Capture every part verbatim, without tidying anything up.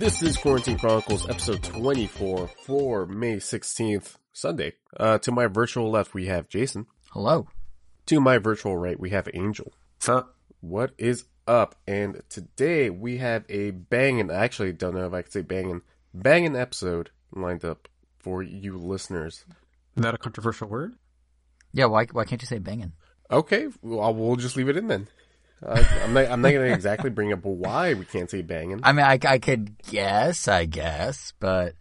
This is Quarantine Chronicles, episode twenty-four for May sixteenth, Sunday. Uh, to my virtual left, we have Jason. Hello. To my virtual right, we have Angel. What's up? What is up? And today we have a banging, I actually don't know if I could say banging, banging episode lined up for you listeners. Is that a controversial word? Yeah, why why can't you say banging? Okay, well, we'll just leave it in then. Uh, I'm not, I'm not going to exactly bring up why we can't say banging. I mean, I, I could guess, I guess, but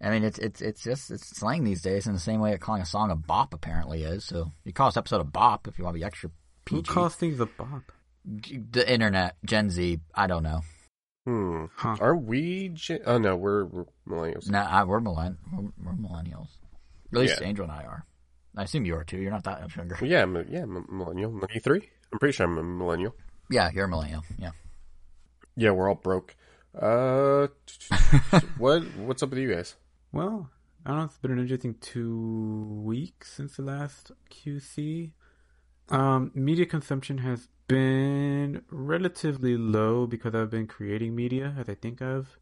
I mean, it's it's it's just it's slang these days in the same way that calling a song a bop apparently is. So you call this episode a bop if you want to be extra P G. Who calls things a bop? The internet, Gen Z, I don't know. Hmm. Huh. Are we Gen- – oh, no, we're, we're millennials. No, nah, we're, millenn- we're, we're millennials. At least yeah. Angel and I are. I assume you are too. You're not that much younger. Yeah, I'm a, yeah, I'm a millennial. ninety-three? I'm pretty sure I'm a millennial. Yeah, you're a millennial. Yeah. Yeah, we're all broke. Uh, what what's up with you guys? Well, I don't know. It's been an interesting two weeks since the last Q C. Um, media consumption has been relatively low because I've been creating media, as I think I've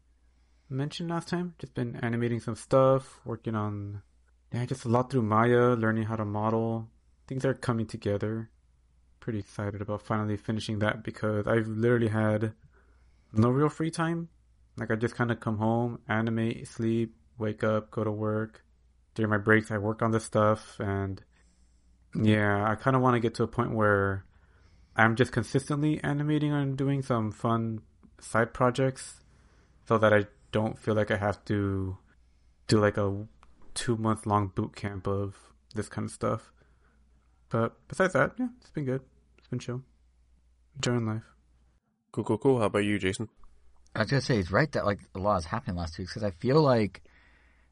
mentioned last time. Just been animating some stuff, working on yeah, just a lot through Maya, learning how to model. Things are coming together. Pretty excited about finally finishing that because I've literally had no real free time. Like, I just kind of come home, animate, sleep, wake up, go to work. During my breaks, I work on this stuff. And yeah, I kind of want to get to a point where I'm just consistently animating and doing some fun side projects so that I don't feel like I have to do like a two month long boot camp of this kind of stuff. But besides that, yeah, it's been good. It's been chill. Enjoying life. Cool, cool, cool. How about you, Jason? I was going to say, it's right that like a lot has happened last two weeks because I feel like,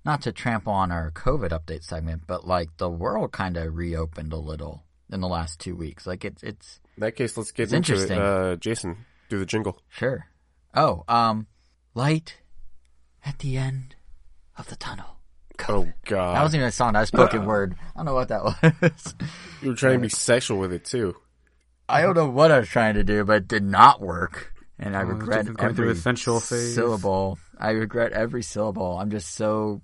not to tramp on our COVID update segment, but like the world kind of reopened a little in the last two weeks. Like it's it's in that case, let's get into it. Uh, Jason, do the jingle. Sure. Oh, um, light at the end of the tunnel. COVID. Oh, God. That wasn't even a song. That was spoken uh, word. I don't know what that was. You were trying to be sexual with it, too. I don't know what I was trying to do, but it did not work. And I oh, regret every syllable. I regret every syllable. I'm just so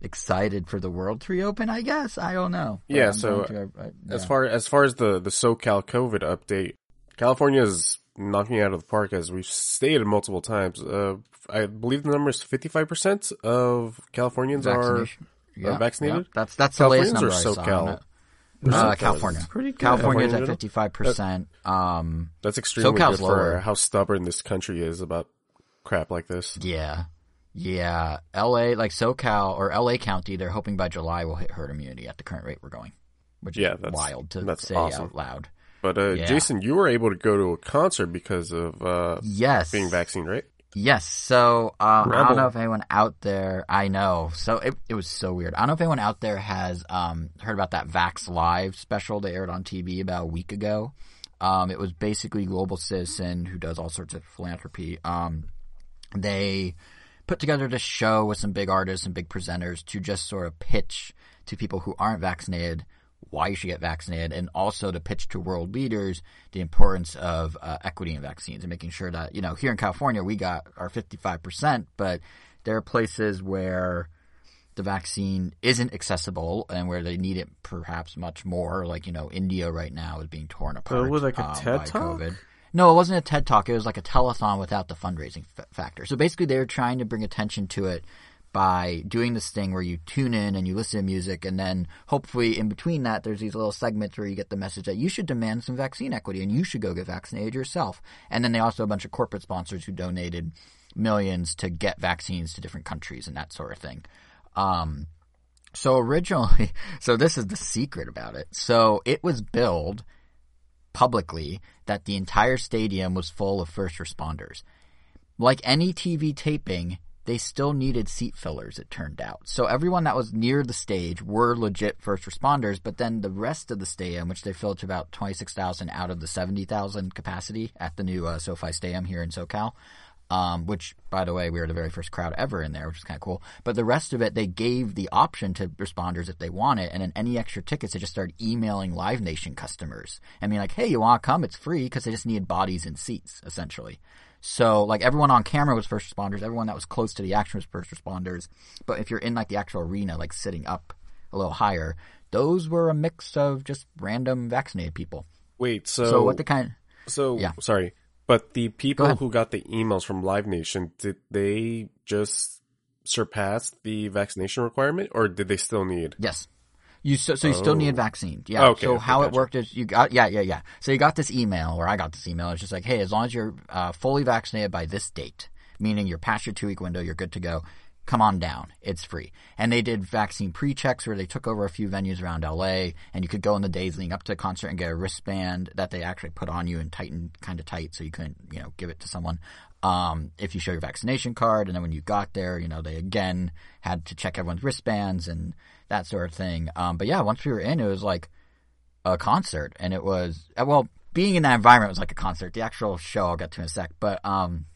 excited for the world to reopen, I guess. I don't know. But yeah, I'm so to, I, yeah. as far as far as the, the SoCal COVID update, California is knocking out of the park, as we've stated multiple times. Uh, I believe the number is fifty-five percent of Californians are, yeah, are vaccinated. Yeah. That's that's Californians the latest number. Or SoCal? I saw uh, California. California's at fifty-five percent. That, um, that's extremely SoCal's good lower. For how stubborn this country is about crap like this. Yeah. Yeah. L A, like SoCal or L A County, they're hoping by July we'll hit herd immunity at the current rate we're going, which yeah, is that's, wild to that's say awesome. Out loud. But, uh, yeah. Jason, you were able to go to a concert because of uh, yes. being vaccinated, right? Yes. So, uh, I don't know if anyone out there – I know. So, it, it was so weird. I don't know if anyone out there has um, heard about that Vax Live special they aired on T V about a week ago. Um, it was basically Global Citizen, who does all sorts of philanthropy. Um, they put together this show with some big artists and big presenters to just sort of pitch to people who aren't vaccinated – why you should get vaccinated, and also to pitch to world leaders the importance of uh, equity in vaccines and making sure that, you know, here in California we got our fifty-five percent, but there are places where the vaccine isn't accessible and where they need it perhaps much more. Like, you know, India right now is being torn apart. So it was like a um, TED Talk? COVID. No, it wasn't a TED Talk. It was like a telethon without the fundraising f- factor. So basically they were trying to bring attention to it by doing this thing where you tune in and you listen to music, and then hopefully in between that there's these little segments where you get the message that you should demand some vaccine equity and you should go get vaccinated yourself. And then they also have a bunch of corporate sponsors who donated millions to get vaccines to different countries and that sort of thing. Um, so originally – so this is the secret about it. So it was billed publicly that the entire stadium was full of first responders. Like any T V taping, – they still needed seat fillers, it turned out. So everyone that was near the stage were legit first responders, but then the rest of the stadium, which they filled to about twenty-six thousand out of the seventy thousand capacity at the new uh, SoFi Stadium here in SoCal, Um, which, by the way, we were the very first crowd ever in there, which is kind of cool. But the rest of it, they gave the option to responders if they want it, and then any extra tickets, they just started emailing Live Nation customers. I mean, like, hey, you want to come? It's free, because they just needed bodies in seats, essentially. So, like, everyone on camera was first responders. Everyone that was close to the action was first responders. But if you're in, like, the actual arena, like, sitting up a little higher, those were a mix of just random vaccinated people. Wait, so... So what the kind... So, yeah. Sorry. But the people Go who got the emails from Live Nation, did they just surpass the vaccination requirement, or did they still need? Yes. You so, so you oh. still need vaccine. Yeah. Okay, so okay, how gotcha. It worked is you got yeah yeah yeah. So you got this email, or I got this email. It's just like, hey, as long as you're uh, fully vaccinated by this date, meaning you're past your two week window, you're good to go. Come on down. It's free. And they did vaccine pre-checks where they took over a few venues around L A, and you could go in the days leading up to the concert and get a wristband that they actually put on you and tightened kind of tight so you couldn't, you know, give it to someone. Um, if you show your vaccination card, and then when you got there, you know, they again had to check everyone's wristbands and that sort of thing. Um, but yeah, once we were in, it was like a concert, and it was, well, being in that environment was like a concert. The actual show I'll get to in a sec, but, um,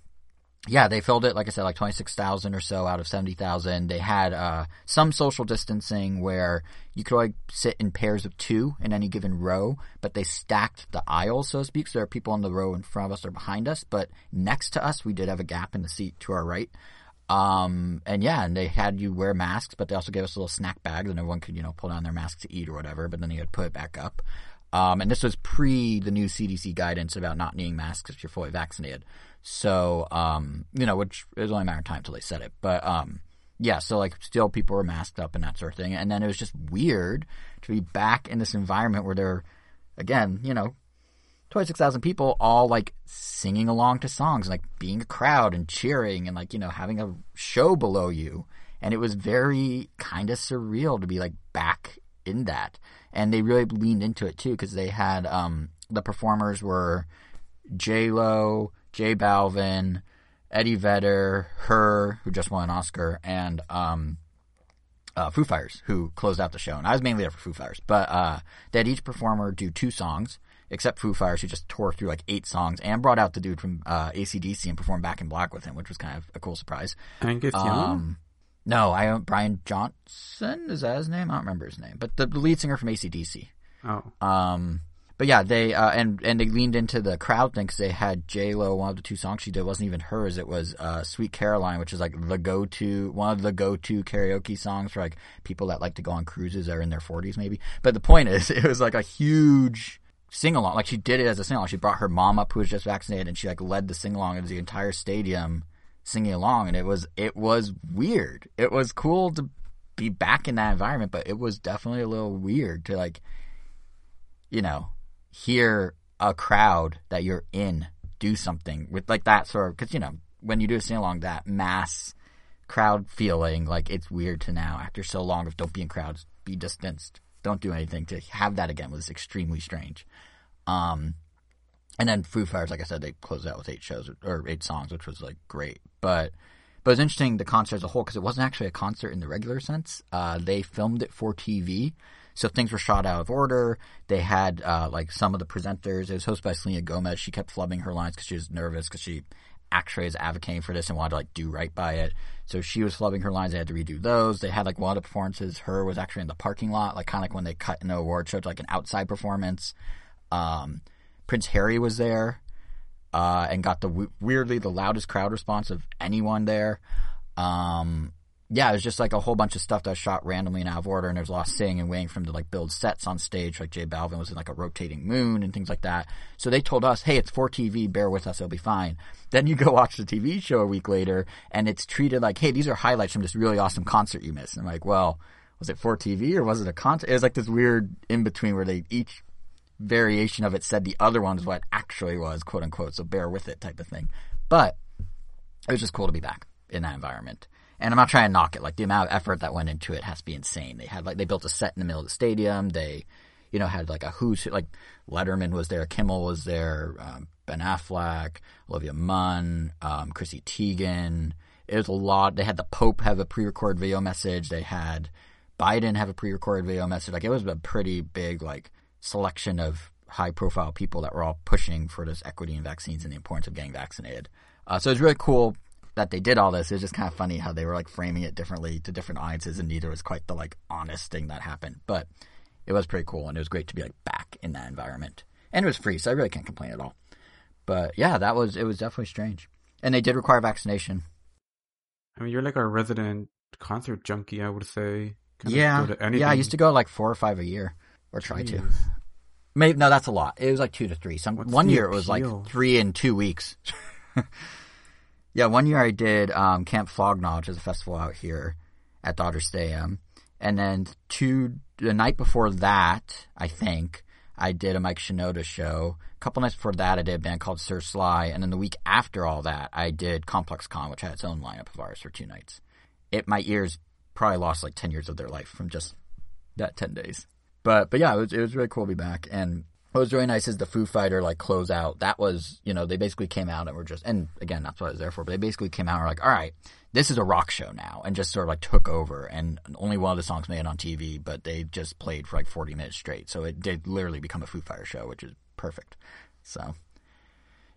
yeah, they filled it, like I said, like twenty-six thousand or so out of seventy thousand. They had uh, some social distancing where you could only sit in pairs of two in any given row, but they stacked the aisles, so to speak. So there are people in the row in front of us or behind us, but next to us, we did have a gap in the seat to our right. Um, and yeah, and they had you wear masks, but they also gave us little snack bags, and everyone could, you know, pull down their masks to eat or whatever, but then they would put it back up. Um, and this was pre the new C D C guidance about not needing masks if you're fully vaccinated. So, um, you know, which is only a matter of time till they said it. But, um, yeah, so, like, still people were masked up and that sort of thing. And then it was just weird to be back in this environment where there, again, you know, twenty-six thousand people all, like, singing along to songs and, like, being a crowd and cheering and, like, you know, having a show below you. And it was very kind of surreal to be, like, back in that. And they really leaned into it, too, because they had um, – the performers were J-Lo, J-Balvin, Eddie Vedder, her, who just won an Oscar, and um, uh, Foo Fighters, who closed out the show. And I was mainly there for Foo Fighters. But uh, they had each performer do two songs, except Foo Fighters, who just tore through like eight songs, and brought out the dude from uh, A C D C and performed Back in Black with him, which was kind of a cool surprise. And it's um, No, I Brian Johnson, is that his name? I don't remember his name. But the, the lead singer from A C D C. Oh. Um But yeah, they uh, and and they leaned into the crowd thing because they had J-Lo. One of the two songs she did wasn't even hers; it was uh, "Sweet Caroline," which is like the go-to one of the go-to karaoke songs for like people that like to go on cruises or in their forties, maybe. But the point is, it was like a huge sing-along. Like she did it as a sing-along. She brought her mom up who was just vaccinated, and she like led the sing-along into the entire stadium singing along. And it was it was weird. It was cool to be back in that environment, but it was definitely a little weird to like, you know. Hear a crowd that you're in do something with like that sort of, because you know when you do a sing along, that mass crowd feeling, like it's weird to now after so long of don't be in crowds, be distanced, don't do anything, to have that again was extremely strange. Um, and then Foo Fighters, like I said, they closed out with eight shows or eight songs, which was like great, but but it was interesting the concert as a whole because it wasn't actually a concert in the regular sense. Uh, they filmed it for T V. So things were shot out of order. They had uh, like some of the presenters. It was hosted by Selena Gomez. She kept flubbing her lines because she was nervous because she actually is advocating for this and wanted to like do right by it. So she was flubbing her lines. They had to redo those. They had like one of the performances. Her was actually in the parking lot, like kind of like when they cut in the award show to like an outside performance. Um, Prince Harry was there uh, and got the weirdly the loudest crowd response of anyone there. Um Yeah, it was just like a whole bunch of stuff that was shot randomly and out of order, and there was a lot of singing and waiting for them to like build sets on stage. Like J Balvin was in like a rotating moon and things like that. So they told us, hey, it's for T V, bear with us, it'll be fine. Then you go watch the T V show a week later, and it's treated like, hey, these are highlights from this really awesome concert you missed. And I'm like, well, was it for T V or was it a concert? It was like this weird in-between where they each variation of it said the other one is what it actually was, quote-unquote, so bear with it type of thing. But it was just cool to be back in that environment. And I'm not trying to knock it. Like, the amount of effort that went into it has to be insane. They had, like, they built a set in the middle of the stadium. They, you know, had, like, a who's, like, Letterman was there, Kimmel was there, um, Ben Affleck, Olivia Munn, um, Chrissy Teigen. It was a lot. They had the Pope have a pre-recorded video message. They had Biden have a pre-recorded video message. Like, it was a pretty big, like, selection of high-profile people that were all pushing for this equity in vaccines and the importance of getting vaccinated. Uh, so it's really cool that they did all this. It's just kind of funny how they were like framing it differently to different audiences, and neither was quite the like honest thing that happened. But it was pretty cool, and it was great to be like back in that environment. And it was free, so I really can't complain at all. But yeah, that was it was definitely strange. And they did require vaccination. I mean, you're like our resident concert junkie, I would say. Kind yeah. Of go to anything. Yeah, I used to go like four or five a year, or try Jeez. to. Maybe no, that's a lot. It was like two to three. Some What's one year appeal? It was like three in two weeks. Yeah, one year I did um, Camp Flognaw, which is a festival out here at Dodger Stadium, and then two the night before that, I think I did a Mike Shinoda show. A couple nights before that, I did a band called Sir Sly, and then the week after all that, I did Complex Con, which had its own lineup of ours for two nights. It my ears probably lost like ten years of their life from just that ten days. But but yeah, it was it was really cool to be back. And what was really nice is the Foo Fighter like close out. That was, you know, they basically came out and were just, and again, that's what I was there for. But they basically came out and were like, all right, this is a rock show now, and just sort of like took over. And only one of the songs made it on T V, but they just played for like forty minutes straight. So it did literally become a Foo Fighter show, which is perfect. So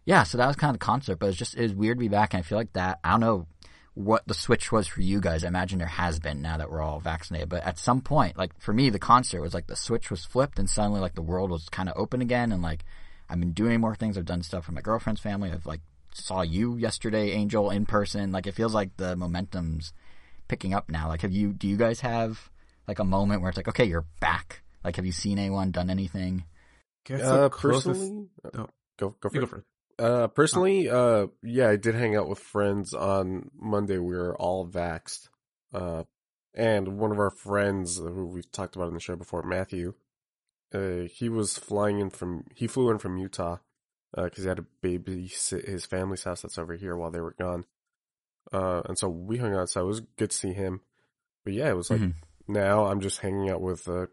yeah, so that was kind of the concert, but it's just it was weird to be back, and I feel like that I don't know what the switch was for you guys. I imagine there has been now that we're all vaccinated, but at some point, like for me, the concert was like the switch was flipped, and suddenly like the world was kind of open again, and like I've been doing more things. I've done stuff with my girlfriend's family. I've like saw you yesterday, Angel, in person. Like it feels like the momentum's picking up now. Like have you do you guys have like a moment where it's like, okay, you're back? Like have you seen anyone, done anything? Uh, personally, oh, go go for it. Go for it. Uh, personally, uh, yeah, I did hang out with friends on Monday. We were all vaxxed. Uh, and one of our friends who we've talked about on the show before, Matthew, uh, he was flying in from, he flew in from Utah, uh, cause he had to babysit his family's house that's over here while they were gone. Uh, and so we hung out, so it was good to see him. But yeah, it was like, mm-hmm. now I'm just hanging out with, uh,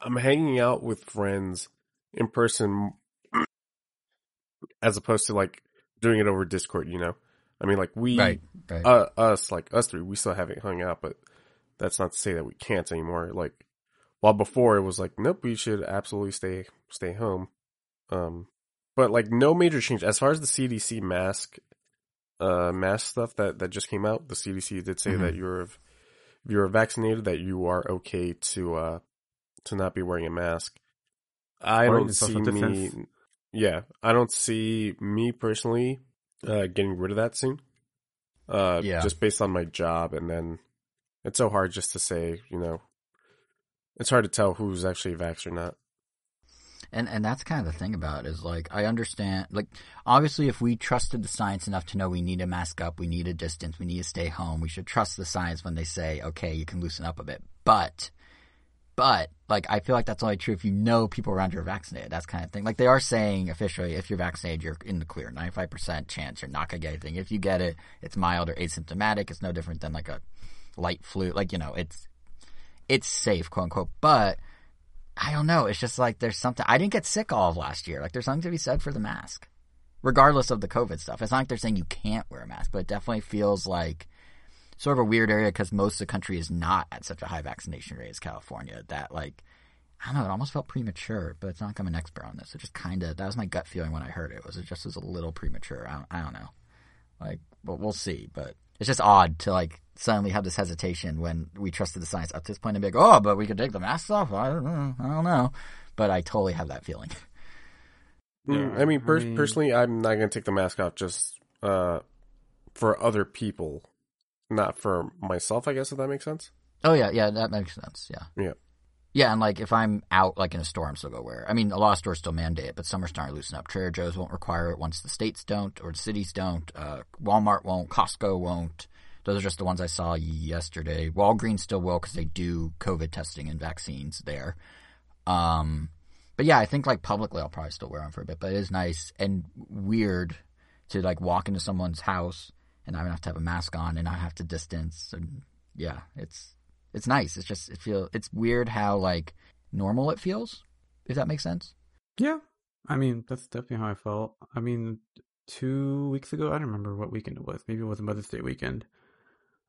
I'm hanging out with friends in person, as opposed to like doing it over Discord, you know? I mean, like we, right, right. Uh, us, like us three, we still haven't hung out, but that's not to say that we can't anymore. Like while before it was like, nope, we should absolutely stay, stay home. Um, but like no major change as far as the C D C mask, uh, mask stuff that, that just came out. The C D C did say mm-hmm. that you're, if you're vaccinated, that you are okay to, uh, to not be wearing a mask. I or don't see me. Yeah, I don't see me personally uh, getting rid of that soon. Uh, yeah. Just based on my job, and then it's so hard just to say, you know, it's hard to tell who's actually vaxxed or not. And and that's kind of the thing about it is like I understand, like obviously if we trusted the science enough to know we need to mask up, we need to distance, we need to stay home, we should trust the science when they say, okay, you can loosen up a bit, but... But, like, I feel like that's only true if you know people around you are vaccinated. That's kind of thing. Like, they are saying officially, if you're vaccinated, you're in the clear. ninety-five percent chance you're not going to get anything. If you get it, it's mild or asymptomatic. It's no different than, like, a light flu. Like, you know, it's it's safe, quote, unquote. But, I don't know. It's just, like, there's something. I didn't get sick all of last year. Like, there's something to be said for the mask, regardless of the COVID stuff. It's not like they're saying you can't wear a mask, but it definitely feels like sort of a weird area because most of the country is not at such a high vaccination rate as California that, like, I don't know, it almost felt premature, but it's not like I'm an expert on this. It just kind of, that was my gut feeling when I heard it, was it just was a little premature. I don't, I don't know. Like, but we'll see. But it's just odd to, like, suddenly have this hesitation when we trusted the science up to this point and be like, oh, but we could take the masks off? I don't know. I don't know. But I totally have that feeling. Mm, I mean, per- I mean, personally, I'm not going to take the mask off just uh, for other people. Not for myself, I guess, if that makes sense. Oh, yeah, yeah, that makes sense, yeah. Yeah. Yeah, and, like, if I'm out, like, in a store, I'm still going to wear it. I mean, a lot of stores still mandate it, but some are starting to loosen up. Trader Joe's won't require it once the states don't, or the cities don't. Uh, Walmart won't. Costco won't. Those are just the ones I saw yesterday. Walgreens still will because they do COVID testing and vaccines there. Um, but, yeah, I think, like, publicly I'll probably still wear them for a bit, but it is nice and weird to, like, walk into someone's house and I don't have to have a mask on, and I have to distance, and yeah, it's it's nice. It's just it feel it's weird how like normal it feels, if that makes sense. Yeah, I mean that's definitely how I felt. I mean, two weeks ago, I don't remember what weekend it was. Maybe it was Mother's Day weekend.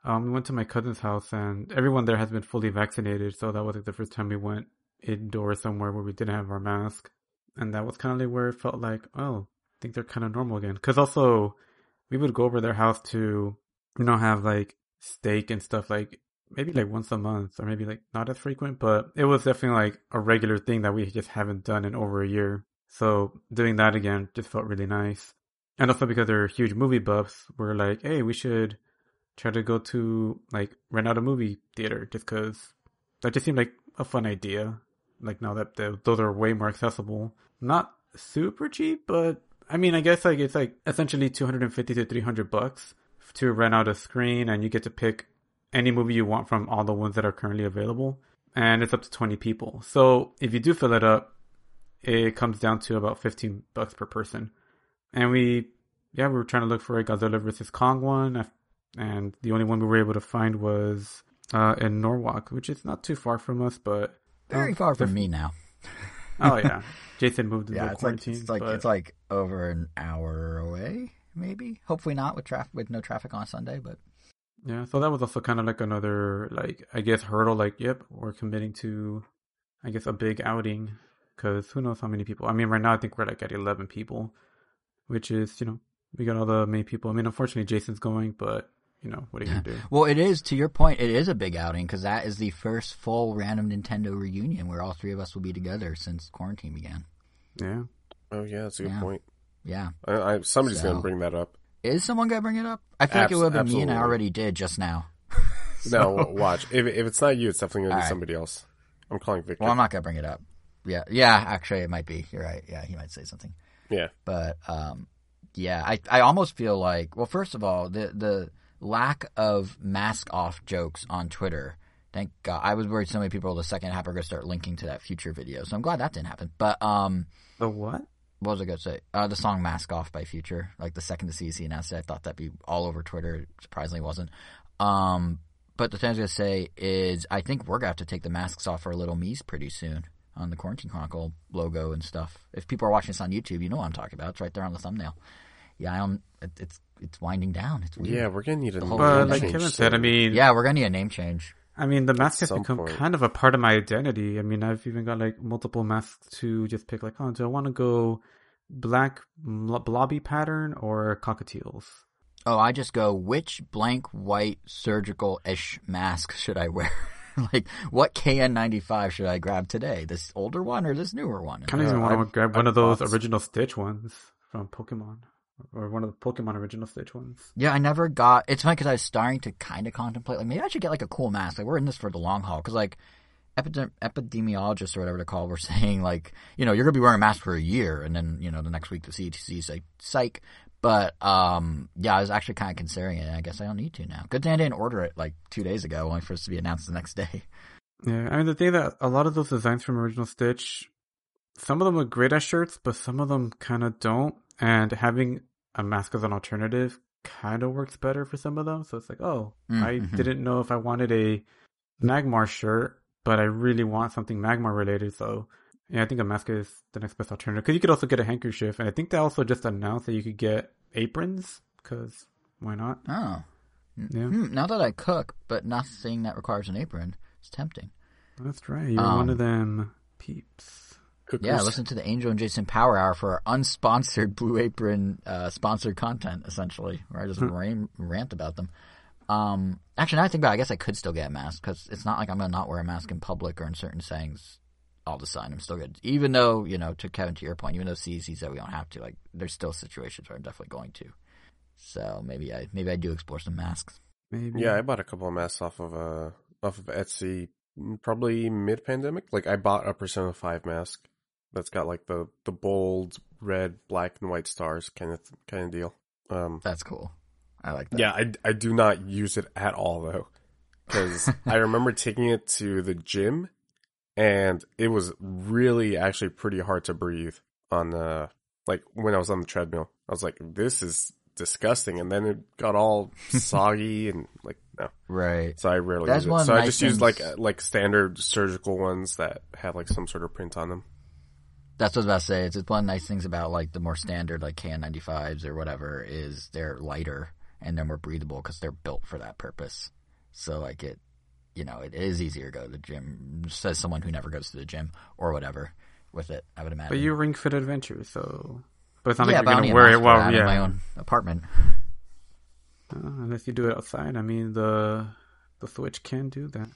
Um, we went to my cousin's house, and everyone there has been fully vaccinated, so that was like the first time we went indoors somewhere where we didn't have our mask, and that was kind of where it felt like, oh, I think they're kind of normal again, because also. we would go over their house to, you know, have like steak and stuff, like maybe like once a month or maybe like not as frequent, but it was definitely like a regular thing that we just haven't done in over a year. So doing that again just felt really nice. And also because they're huge movie buffs, we're like, hey, we should try to go to like rent out a movie theater, just because that just seemed like a fun idea. Like now that the, those are way more accessible, not super cheap, but I mean, I guess like it's like essentially two hundred fifty to three hundred bucks to rent out a screen, and you get to pick any movie you want from all the ones that are currently available, and it's up to twenty people. So if you do fill it up, it comes down to about fifteen bucks per person. And we, yeah, we were trying to look for a Godzilla versus Kong one, and the only one we were able to find was uh, in Norwalk, which is not too far from us, but very far from me now. Oh yeah, Jason moved into yeah, quarantine. Like, it's like but... it's like over an hour away, maybe. Hopefully not with traffic, with no traffic on Sunday, but yeah. So that was also kind of like another, like I guess hurdle. Like, yep, we're committing to, I guess, a big outing, because who knows how many people. I mean, right now I think we're like at eleven people, which is, you know, we got all the main people. I mean, unfortunately Jason's going, but. You know, what are you going to do? Well, it is, to your point, it is a big outing, because that is the first full random Nintendo reunion where all three of us will be together since quarantine began. Yeah. Oh, yeah, that's a good yeah. point. Yeah. I, I, somebody's so, going to bring that up. Is someone going to bring it up? I feel Abs- like it would have been absolutely. me, and I already did just now. So. No, watch. If, if it's not you, it's definitely going to be right. somebody else. I'm calling Victor. Well, I'm not going to bring it up. Yeah, yeah. Actually, it might be. You're right. Yeah, he might say something. Yeah. But, um, yeah, I, I almost feel like, well, first of all, the the... lack of mask off jokes on Twitter. Thank God. I was worried so many people the second half are going to start linking to that future video. So I'm glad that didn't happen. But um, the what? What was I going to say? Uh, the song "Mask Off" by Future. Like the second the C D C announced it, I thought that'd be all over Twitter. It surprisingly wasn't. Um, but the thing I was going to say is, I think we're going to have to take the masks off for Little Mies pretty soon on the Quarantine Chronicle logo and stuff. If people are watching this on YouTube, you know what I'm talking about. It's right there on the thumbnail. Yeah, I don't. It, it's it's winding down. It's weird. Yeah, we're gonna need a name change. Like Kevin said, I mean, yeah, we're gonna need a name change. I mean, the mask has become point. kind of a part of my identity. I mean, I've even got like multiple masks to just pick. Like, oh, do I want to go black blobby pattern or cockatiels? Oh, I just go, which blank white surgical ish mask should I wear? Like, what K N ninety-five should I grab today? This older one or this newer one? Kind of even want to grab I've, one of those I've, original Stitch ones from Pokemon. Or one of the Pokemon original Stitch ones. Yeah, I never got... It's funny because I was starting to kind of contemplate, like, maybe I should get, like, a cool mask. Like, we're in this for the long haul. Because, like, epidem- epidemiologists or whatever they're called were saying, like, you know, you're going to be wearing a mask for a year. And then, you know, the next week the C D C's like, psych. But, um, yeah, I was actually kind of considering it. And I guess I don't need to now. Good thing I didn't order it, like, two days ago, only for it to be announced the next day. Yeah, I mean, the thing that a lot of those designs from Original Stitch, some of them are great as shirts, but some of them kind of don't. And having a mask as an alternative kind of works better for some of them. So it's like, oh, mm-hmm. I didn't know if I wanted a Magmar shirt, but I really want something Magmar related. So yeah, I think a mask is the next best alternative. Because you could also get a handkerchief. And I think they also just announced that you could get aprons, because why not? Oh. Yeah. Hmm, now that I cook, but nothing that requires an apron, it's tempting. That's right. You're um, one of them peeps. Cookers. Yeah, listen to the Angel and Jason Power Hour for our unsponsored Blue Apron uh, sponsored content, essentially, where I just mm-hmm. ram- rant about them. Um, actually, now I think about it, I guess I could still get a mask, because it's not like I'm going to not wear a mask in public or in certain settings all the time. I'm still good. Even though, you know, to Kevin, to your point, even though C D C said we don't have to, like, there's still situations where I'm definitely going to. So maybe I maybe I do explore some masks. Maybe. Yeah, I bought a couple of masks off of uh, off of Etsy probably mid-pandemic. Like, I bought a Persona five mask. That's got like the, the bold red, black, and white stars kind of kind of deal. Um, That's cool. I like that. Yeah, I, I do not use it at all though, because I remember taking it to the gym, and it was really actually pretty hard to breathe on the like when I was on the treadmill. I was like, this is disgusting, and then it got all soggy and like no, right. So I rarely That's use it. So I just things... use like like standard surgical ones that have like some sort of print on them. That's what I was about to say. It's just one of the nice things about like the more standard like K N ninety-fives or whatever is they're lighter and they're more breathable because they're built for that purpose. So like it, you know, it is easier to go to the gym, says someone who never goes to the gym or whatever with it, I would imagine. But you ring fit adventure, so. But it's not yeah, like you're going to wear it while, yeah. In my own apartment. Uh, and if you do it outside, I mean, the the Switch can do that.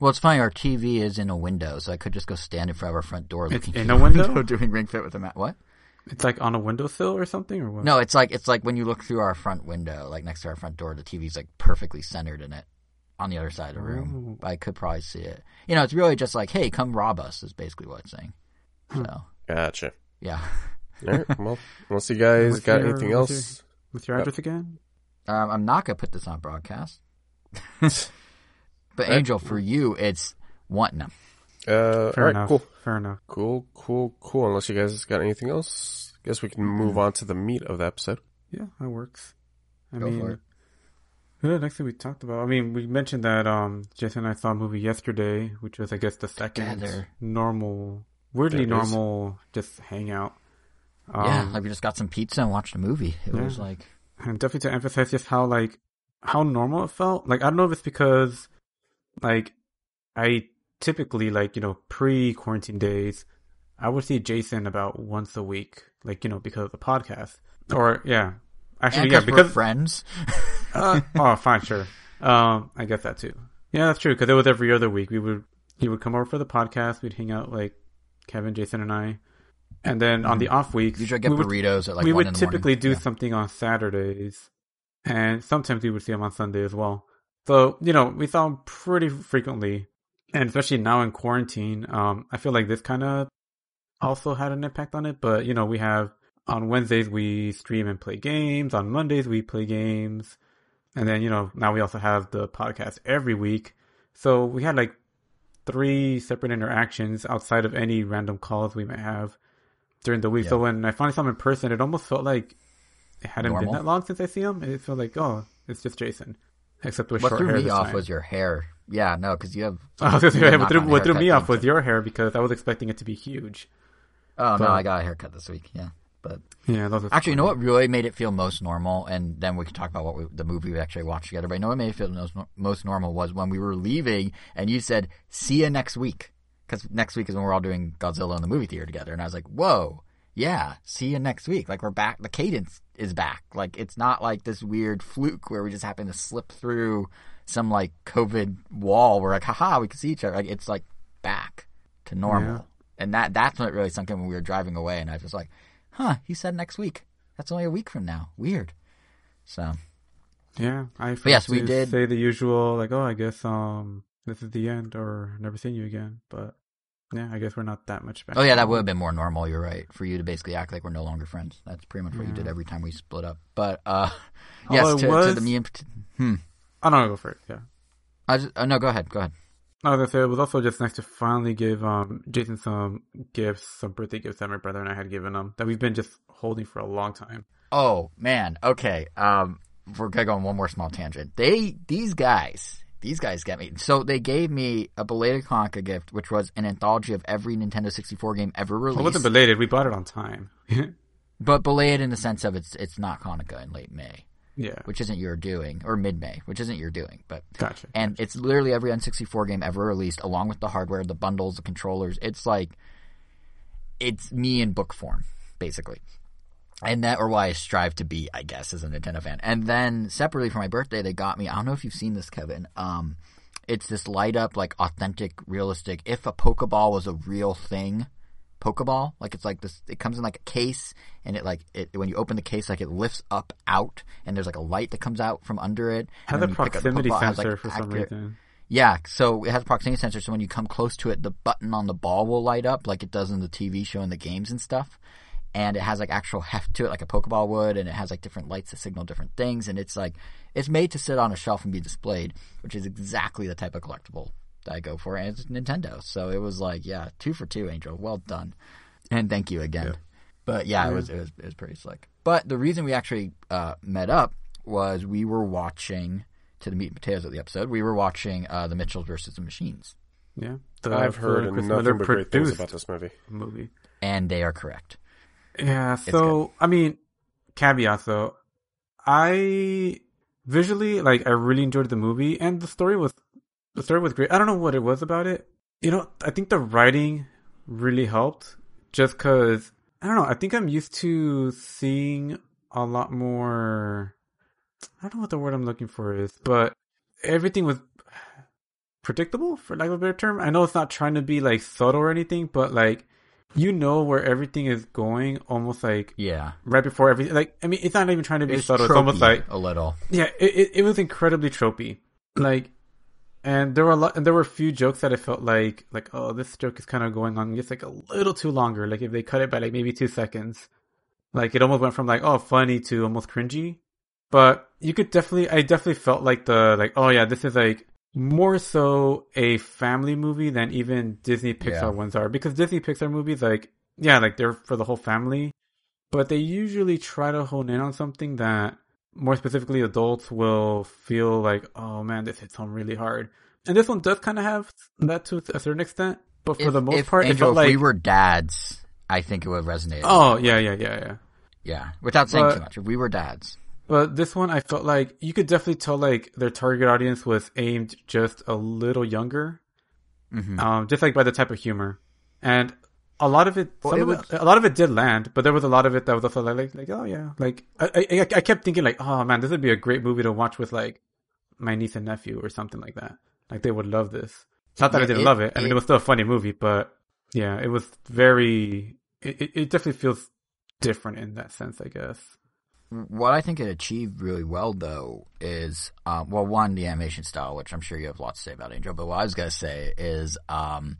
Well, it's funny. Our T V is in a window, so I could just go stand in front of our front door. It's looking in a window? Doing Ring Fit with a mat. What? It's like on a windowsill or something, or what? No, it's like it's like when you look through our front window, like next to our front door, the T V's like perfectly centered in it on the other side of the room. Ooh. I could probably see it. You know, it's really just like, hey, come rob us is basically what it's saying. So gotcha. Yeah. All right. Well, unless you guys with got your, anything with else. Your, with your address oh. again? Um, I'm not going to put this on broadcast. But that, Angel, for you, it's wanting them. Uh, Fair all right, enough. Cool. Fair enough. Cool, cool, cool. Unless you guys got anything else, I guess we can move on to the meat of the episode. Yeah, that works. I Go mean, for it. Yeah, next thing we talked about, I mean, we mentioned that um, Jason and I saw a movie yesterday, which was, I guess, the second Together. normal, weirdly normal, just hangout. Um, yeah, like we just got some pizza and watched a movie. It yeah. was like... And definitely to emphasize just how, like, how normal it felt. Like, I don't know if it's because, like, I... typically, like, you know, pre-quarantine days, I would see Jason about once a week, like, you know, because of the podcast. Or, yeah. Actually, yeah, because... we're friends. uh, oh, fine, sure. Um, I get that, too. Yeah, that's true, because it was every other week. We would, he would come over for the podcast, we'd hang out, like, Kevin, Jason, and I. And then on the off weeks... Usually I get we burritos would, at, like, We would in the typically morning. do yeah. something on Saturdays, and sometimes we would see him on Sunday as well. So, you know, we saw him pretty frequently. And especially now in quarantine, um, I feel like this kind of also had an impact on it. But, you know, we have on Wednesdays, we stream and play games. On Mondays, we play games. And then, you know, now we also have the podcast every week. So we had like three separate interactions outside of any random calls we might have during the week. Yeah. So when I finally saw him in person, it almost felt like it hadn't Normal. been that long since I see him. It felt like, oh, it's just Jason. Except with what short threw hair me off time. was your hair. Yeah, no, because you have... Oh, you have what threw, what threw me off was your hair, because I was expecting it to be huge. Oh, so, no, I got a haircut this week, yeah. but yeah, that was Actually, you know what really made it feel most normal? And then we can talk about what we, the movie we actually watched together. But you know what made it feel most, most normal was when we were leaving, and you said, see you next week. Because next week is when we're all doing Godzilla in the movie theater together. And I was like, whoa, yeah, see you next week. Like, we're back. The cadence is back. Like, it's not like this weird fluke where we just happen to slip through some like COVID wall where like, haha, we can see each other. Like, it's like back to normal. Yeah. And that that's when it really sunk in, when we were driving away, and I was just like, huh, he said next week. That's only a week from now. Weird. So yeah, I yes, we did say the usual, like, oh, I guess um this is the end, or never seen you again. But yeah, I guess we're not that much better. Oh yeah, that would have been more normal, you're right, for you to basically act like we're no longer friends. That's pretty much what yeah. you did every time we split up. But uh yes, oh, to, was... to the meme hmm I don't want to go for it, yeah. I just, uh, no, go ahead, go ahead. I was going to say, it was also just nice to finally give um, Jason some gifts, some birthday gifts that my brother and I had given him, that we've been just holding for a long time. Oh, man, okay. Um, we're going to go on one more small tangent. They, These guys, these guys got me. So they gave me a belated Hanukkah gift, which was an anthology of every Nintendo sixty-four game ever released. Well, it wasn't belated, we bought it on time. But belated in the sense of it's it's not Hanukkah in late May. Yeah, which isn't your doing, or mid-May, which isn't your doing, but gotcha. And it's literally every N sixty-four game ever released, along with the hardware, the bundles, the controllers. It's like it's me in book form, basically, and that, or why I strive to be, I guess, as a Nintendo fan. And then separately for my birthday, they got me. I don't know if you've seen this, Kevin. Um, it's this light up, like authentic, realistic. If a Pokeball was a real thing. Pokeball, like it's like this, it comes in like a case, and it like it when you open the case, like it lifts up out, and there's like a light that comes out from under it. Has a proximity Pokeball, sensor like for accurate, some reason. Yeah, so it has a proximity sensor, so when you come close to it, the button on the ball will light up like it does in the T V show and the games and stuff. And it has like actual heft to it, like a Pokeball would, and it has like different lights that signal different things, and it's like it's made to sit on a shelf and be displayed, which is exactly the type of collectible that I go for, and it's Nintendo. So it was like, yeah, two for two, Angel. Well done. And thank you again. Yeah. But yeah, it was, it was it was pretty slick. But the reason we actually uh, met up was we were watching, to the meat and potatoes of the episode, we were watching uh, The Mitchells versus the Machines. Yeah. The, I've heard Chris nothing but great things about this movie. movie. And they are correct. Yeah, so, I mean, caveat though, I visually, like, I really enjoyed the movie, and the story was The story was great. I don't know what it was about it. You know, I think the writing really helped, just because, I don't know, I think I'm used to seeing a lot more I don't know what the word I'm looking for is, but everything was predictable, for lack of a better term. I know it's not trying to be like subtle or anything, but like, you know where everything is going, almost like yeah, right before everything. Like, I mean, it's not even trying to be it's subtle. It's almost like a little. Yeah, it, it it was incredibly tropey. Like, and there were a lot, and there were a few jokes that I felt like, like oh, this joke is kind of going on just like a little too longer. Like if they cut it by like maybe two seconds, like it almost went from like oh funny to almost cringy. But you could definitely, I definitely felt like the like oh yeah, this is like. More so a family movie than even Disney Pixar yeah. ones are, because Disney Pixar movies, like, yeah, like they're for the whole family, but they usually try to hone in on something that more specifically adults will feel like, oh man, this hits home really hard. And this one does kind of have that to a certain extent, but for if, the most if, part, Angel, it felt like if we were dads, I think it would resonate. Oh yeah, yeah, yeah, yeah, yeah. Without saying but, too much, if we were dads. But this one, I felt like you could definitely tell like their target audience was aimed just a little younger, mm-hmm. um, just like by the type of humor, and a lot of it, well, some it of was... it, a lot of it did land, but there was a lot of it that was also like, like, like oh yeah, like I, I, I kept thinking like, oh man, this would be a great movie to watch with like my niece and nephew or something like that. Like they would love this. Not that yeah, I didn't it, love it. I mean, it... it was still a funny movie, but yeah, it was very. It, it definitely feels different in that sense, I guess. What I think it achieved really well, though, is, um, well, one, the animation style, which I'm sure you have lots to say about, Angel. But what I was going to say is um,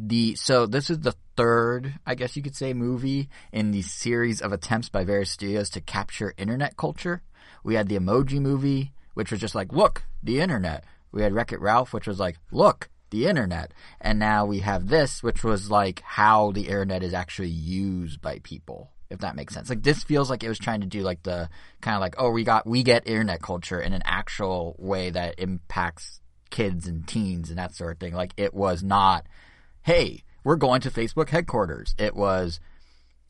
the – so this is the third, I guess you could say, movie in the series of attempts by various studios to capture internet culture. We had the Emoji Movie, which was just like, look, the internet. We had Wreck-It Ralph, which was like, look, the internet. And now we have this, which was like how the internet is actually used by people. If that makes sense. Like this feels like it was trying to do like the kind of like, oh, we got we get internet culture in an actual way that impacts kids and teens and that sort of thing. Like it was not, hey, we're going to Facebook headquarters. It was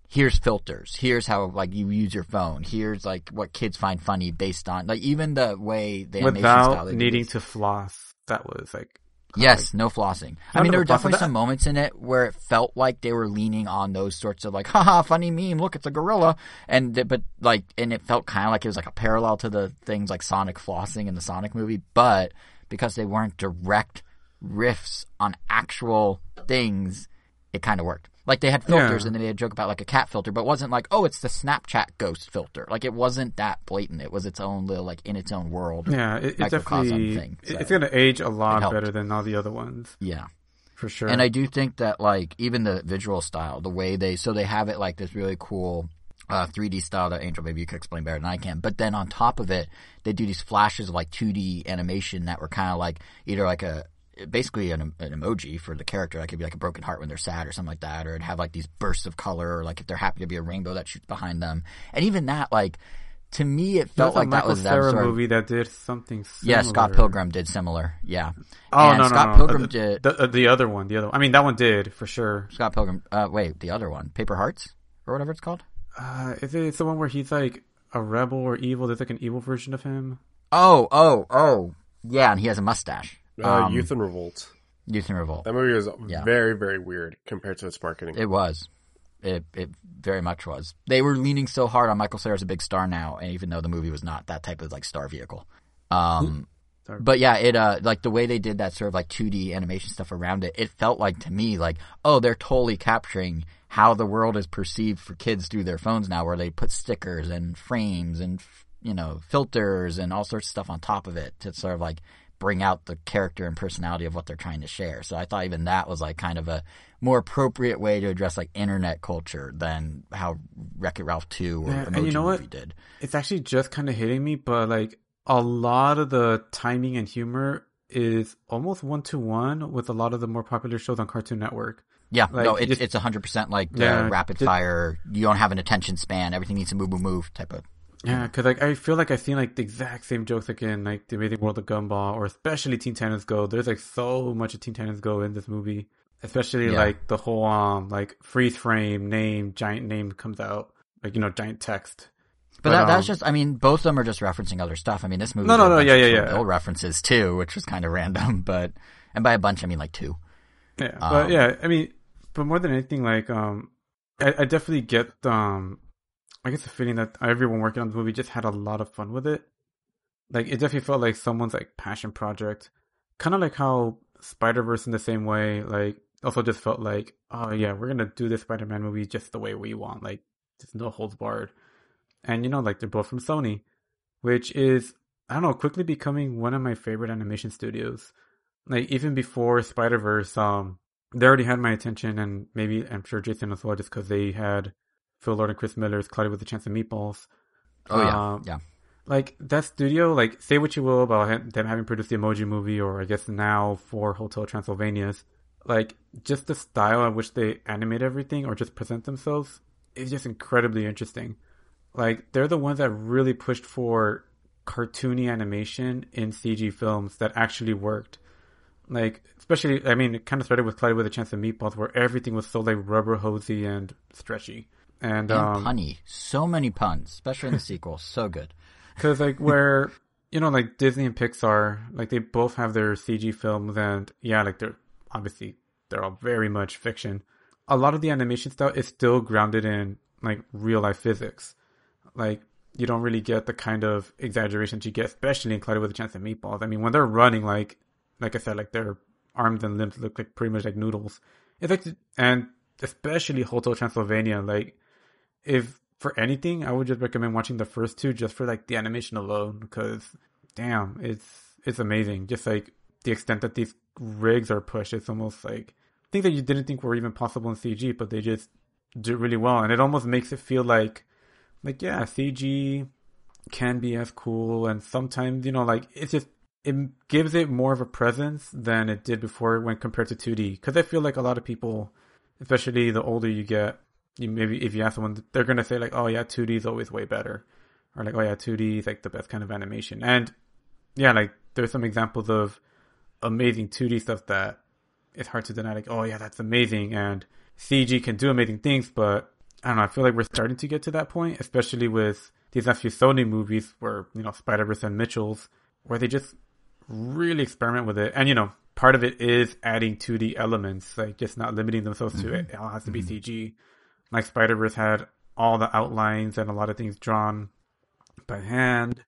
here's filters. Here's how like you use your phone. Here's like what kids find funny based on like even the way the animation style. Without needing to floss. That was like Yes, no flossing. I mean, there were definitely some moments in it where it felt like they were leaning on those sorts of like, haha, funny meme, look, it's a gorilla. And th- but like, and it felt kind of like it was like a parallel to the things like Sonic flossing in the Sonic movie, but because they weren't direct riffs on actual things, it kind of worked. Like they had filters yeah. and they made a joke about like a cat filter, but it wasn't like, oh, it's the Snapchat ghost filter. Like it wasn't that blatant. It was its own little, like in its own world. Yeah, it, it definitely, thing. So it's going to age a lot better than all the other ones. Yeah. For sure. And I do think that like even the visual style, the way they, so they have it like this really cool uh, three D style that Angel, maybe you could explain better than I can. But then on top of it, they do these flashes of like two D animation that were kind of like either like a, basically an, an emoji for the character. That could be like a broken heart when they're sad or something like that, or it'd have like these bursts of color, or like if they're happy to be a rainbow that shoots behind them. And even that, like to me, it felt That's like that was that sort of movie that did something similar. Yeah, Scott Pilgrim did similar. Yeah. Oh and no, no, Scott no. Pilgrim uh, the, did the, the other one. The other, I mean, that one did for sure. Scott Pilgrim. Uh, wait, the other one, Paper Hearts or whatever it's called. Uh, is it it's the one where he's like a rebel or evil? There's like an evil version of him. Oh, oh, oh, yeah, and he has a mustache. Uh, um, Youth and Revolt. Youth and Revolt. That movie was yeah. very, very weird compared to its marketing. It was. It it very much was. They were leaning so hard on Michael Cera's a big star now, and even though the movie was not that type of like star vehicle. Um, Sorry. But yeah, it uh like the way they did that sort of like two D animation stuff around it, it felt like to me like, oh, they're totally capturing how the world is perceived for kids through their phones now, where they put stickers and frames and, you know, filters and all sorts of stuff on top of it to sort of like bring out the character and personality of what they're trying to share. So I thought even that was like kind of a more appropriate way to address like internet culture than how Wreck-It Ralph two or yeah, Emoji and you know Movie what? Did. It's actually just kind of hitting me, but like a lot of the timing and humor is almost one-to-one with a lot of the more popular shows on Cartoon Network. Yeah, like, no, it, it's one hundred percent like the yeah, rapid it, fire, you don't have an attention span, everything needs to move, move, move type of... Yeah, because like, I feel like I've seen like the exact same jokes again, like The Amazing World of Gumball, or especially Teen Titans Go. There's like so much of Teen Titans Go in this movie, especially yeah. like the whole um like freeze frame name, giant name comes out, like you know giant text. But, but that, um, that's just, I mean, both of them are just referencing other stuff. I mean, this movie no no no yeah yeah yeah old references too, which was kind of random, but and by a bunch I mean like two. Yeah, um, but yeah, I mean, but more than anything, like um, I, I definitely get um. I guess the feeling that everyone working on the movie just had a lot of fun with it. like, it definitely felt like someone's, like, passion project. Kind of like how Spider-Verse in the same way, like, also just felt like, oh, yeah, we're going to do this Spider-Man movie just the way we want. Like, just no holds barred. And, you know, like, they're both from Sony, which is, I don't know, quickly becoming one of my favorite animation studios. Like, even before Spider-Verse, um, they already had my attention, and maybe, I'm sure Jason as well, just because they had Phil Lord and Chris Miller's Cloudy with a Chance of Meatballs. Oh, yeah, um, yeah. Like, that studio, like, say what you will about them having produced the Emoji Movie, or I guess now for Hotel Transylvania's, like, just the style in which they animate everything or just present themselves is just incredibly interesting. Like, they're the ones that really pushed for cartoony animation in C G films that actually worked. Like, especially, I mean, it kind of started with Cloudy with a Chance of Meatballs, where everything was so, like, rubber hosey and stretchy. And, and um, punny. So many puns, especially in the sequel. So good. Because, like, where, you know, like, Disney and Pixar, like, they both have their C G films, and, yeah, like, they're, obviously, they're all very much fiction. A lot of the animation style is still grounded in, like, real-life physics. Like, you don't really get the kind of exaggeration you get, especially in Cloudy with a Chance of Meatballs. I mean, when they're running, like, like I said, like, their arms and limbs look like pretty much like noodles. It's like, and especially Hotel Transylvania, like, if for anything, I would just recommend watching the first two just for, like, the animation alone, because, damn, it's it's amazing. Just, like, the extent that these rigs are pushed, it's almost, like, things that you didn't think were even possible in C G, but they just do really well, and it almost makes it feel like, like, yeah, C G can be as cool, and sometimes, you know, like, it's just, it gives it more of a presence than it did before when compared to two D. Because I feel like a lot of people, especially the older you get, you maybe if you ask someone, they're going to say, like, oh, yeah, two D is always way better. Or, like, oh, yeah, two D is, like, the best kind of animation. And, yeah, like, there's some examples of amazing two D stuff that it's hard to deny. Like, oh, yeah, that's amazing. And C G can do amazing things. But, I don't know, I feel like we're starting to get to that point, especially with these last few Sony movies where, you know, Spider-Verse and Mitchells, where they just really experiment with it. And, you know, part of it is adding two D elements, like, just not limiting themselves mm-hmm. to it. It all has to be mm-hmm. C G. Like, Spider-Verse had all the outlines and a lot of things drawn by hand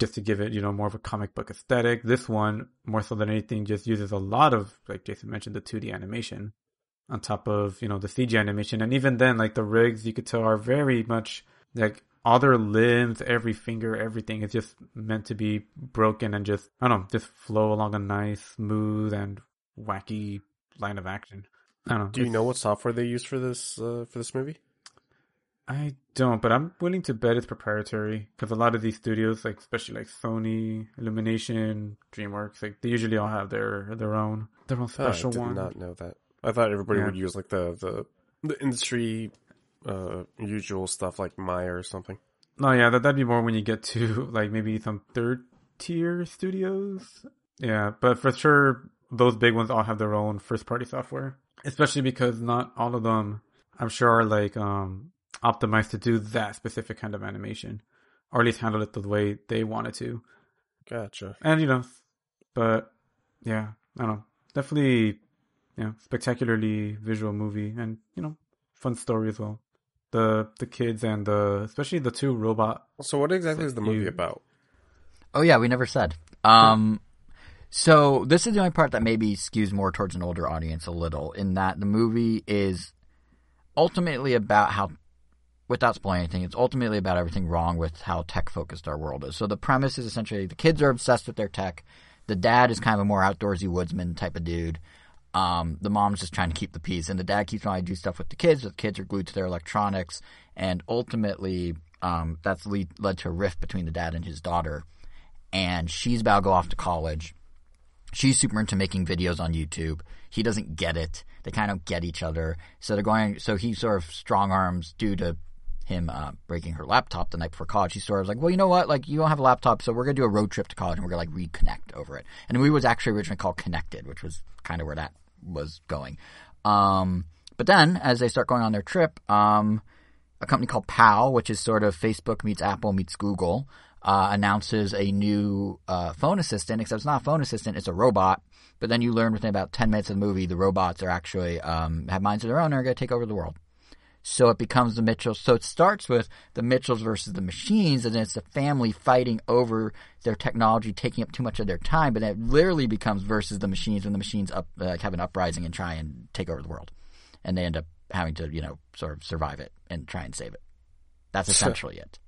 just to give it, you know, more of a comic book aesthetic. This one, more so than anything, just uses a lot of, like Jason mentioned, the two D animation on top of, you know, the C G animation. And even then, like, the rigs, you could tell, are very much, like, all their limbs, every finger, everything is just meant to be broken and just, I don't know, just flow along a nice, smooth, and wacky line of action. I don't know. Do you it's, know what software they used for this uh, for this movie? I don't, but I'm willing to bet it's proprietary, because a lot of these studios, like especially like Sony, Illumination, DreamWorks, like they usually all have their their own their own special one. Oh, I did one. Not know that. I thought everybody yeah. would use like the the, the industry. Uh, usual stuff like Maya or something. No, oh, yeah, that, that'd be more when you get to like maybe some third tier studios. Yeah, but for sure, those big ones all have their own first party software, especially because not all of them, I'm sure, are like um, optimized to do that specific kind of animation, or at least handle it the way they wanted to. Gotcha. And you know, but yeah, I don't know. Definitely, you know, spectacularly visual movie, and you know, fun story as well. The the kids and the especially the two robot. So what exactly is the movie about? Oh yeah, we never said. Um, so this is the only part that maybe skews more towards an older audience a little, in that the movie is ultimately about how, without spoiling anything, it's ultimately about everything wrong with how tech focused our world is. So the premise is essentially the kids are obsessed with their tech. The dad is kind of a more outdoorsy woodsman type of dude. Um, the mom's just trying to keep the peace, and the dad keeps trying to do stuff with the kids. The kids are glued to their electronics, and ultimately um, that's lead, led to a rift between the dad and his daughter, and she's about to go off to college. She's super into making videos on YouTube. He doesn't get it. They kind of get each other. So they're going. So he sort of strong arms due to him uh, breaking her laptop the night before college. He sort of was like, well, you know what? Like, you don't have a laptop, so we're going to do a road trip to college, and we're going to, like, reconnect over it. And the movie was actually originally called Connected, which was kind of where that was going. Um, but then as they start going on their trip, um, a company called P A L, which is sort of Facebook meets Apple meets Google, uh, announces a new uh, phone assistant, except it's not a phone assistant, it's a robot. But then you learn within about ten minutes of the movie, the robots are actually um, have minds of their own and are going to take over the world. So it becomes the Mitchells. So it starts with the Mitchells versus the Machines, and then it's the family fighting over their technology taking up too much of their time. But then it literally becomes versus the Machines when the Machines up, uh, have an uprising and try and take over the world, and they end up having to, you know, sort of survive it and try and save it. That's essentially it.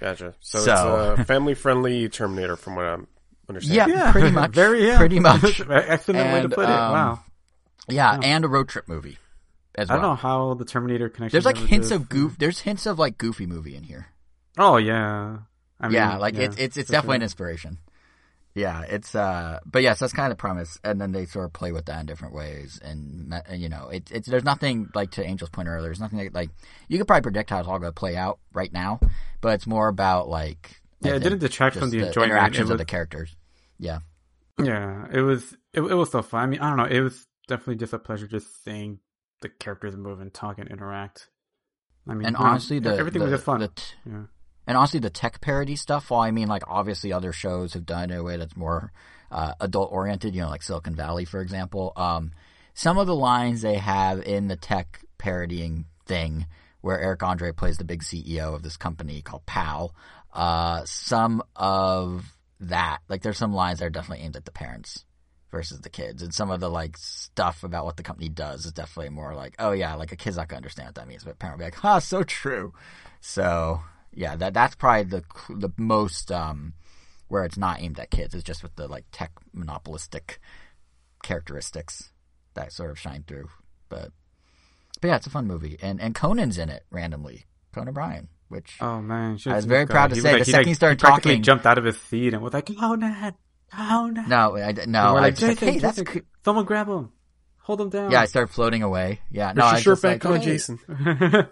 Gotcha. So, so it's a family-friendly Terminator, from what I'm understanding. Yeah, yeah. pretty much. Very, yeah. Pretty much. Excellent way to put um, it. Wow. Yeah, wow. And a road trip movie. As well. I don't know how the Terminator connection. There's like hints of goof. There's hints of like Goofy movie in here. Oh yeah, I mean, yeah. Like yeah, it, it's it's definitely sure. an inspiration. Yeah, it's uh, but yes, yeah, so that's kind of the premise, and then they sort of play with that in different ways, and, and you know, it's it's there's nothing like to Angel's point earlier. There's nothing like, like you could probably predict how it's all going to play out right now, but it's more about like yeah, I it didn't detract from the, the enjoyment interactions of the characters. Yeah, yeah, it was it, it was so fun. I mean, I don't know, it was definitely just a pleasure just seeing the characters move and talk and interact. I mean, and honestly, the, everything the, was fun. The t- yeah. And honestly, the tech parody stuff, while I mean, like, obviously other shows have done it in a way that's more uh, adult-oriented, you know, like Silicon Valley, for example. Um, some of the lines they have in the tech parodying thing where Eric Andre plays the big C E O of this company called P A L, uh, some of that, like, there's some lines that are definitely aimed at the parents versus the kids, and some of the like stuff about what the company does is definitely more like, oh yeah, like a kid's not gonna understand what that means, but a parent will be like, ah, so true. So yeah, that that's probably the the most um, where it's not aimed at kids. It's just with the like tech monopolistic characteristics that sort of shine through. But but yeah, it's a fun movie, and and Conan's in it randomly, Conan O'Brien, which oh man, I was very proud to say. The second he started talking, he practically jumped out of his seat and was like, Conan. Oh, no. No, I, no, I like, Jason, like, hey, Jason, that's cool. Someone grab him. Hold him down. Yeah, I started floating away. Yeah, no, I was like, on, hey. Jason. I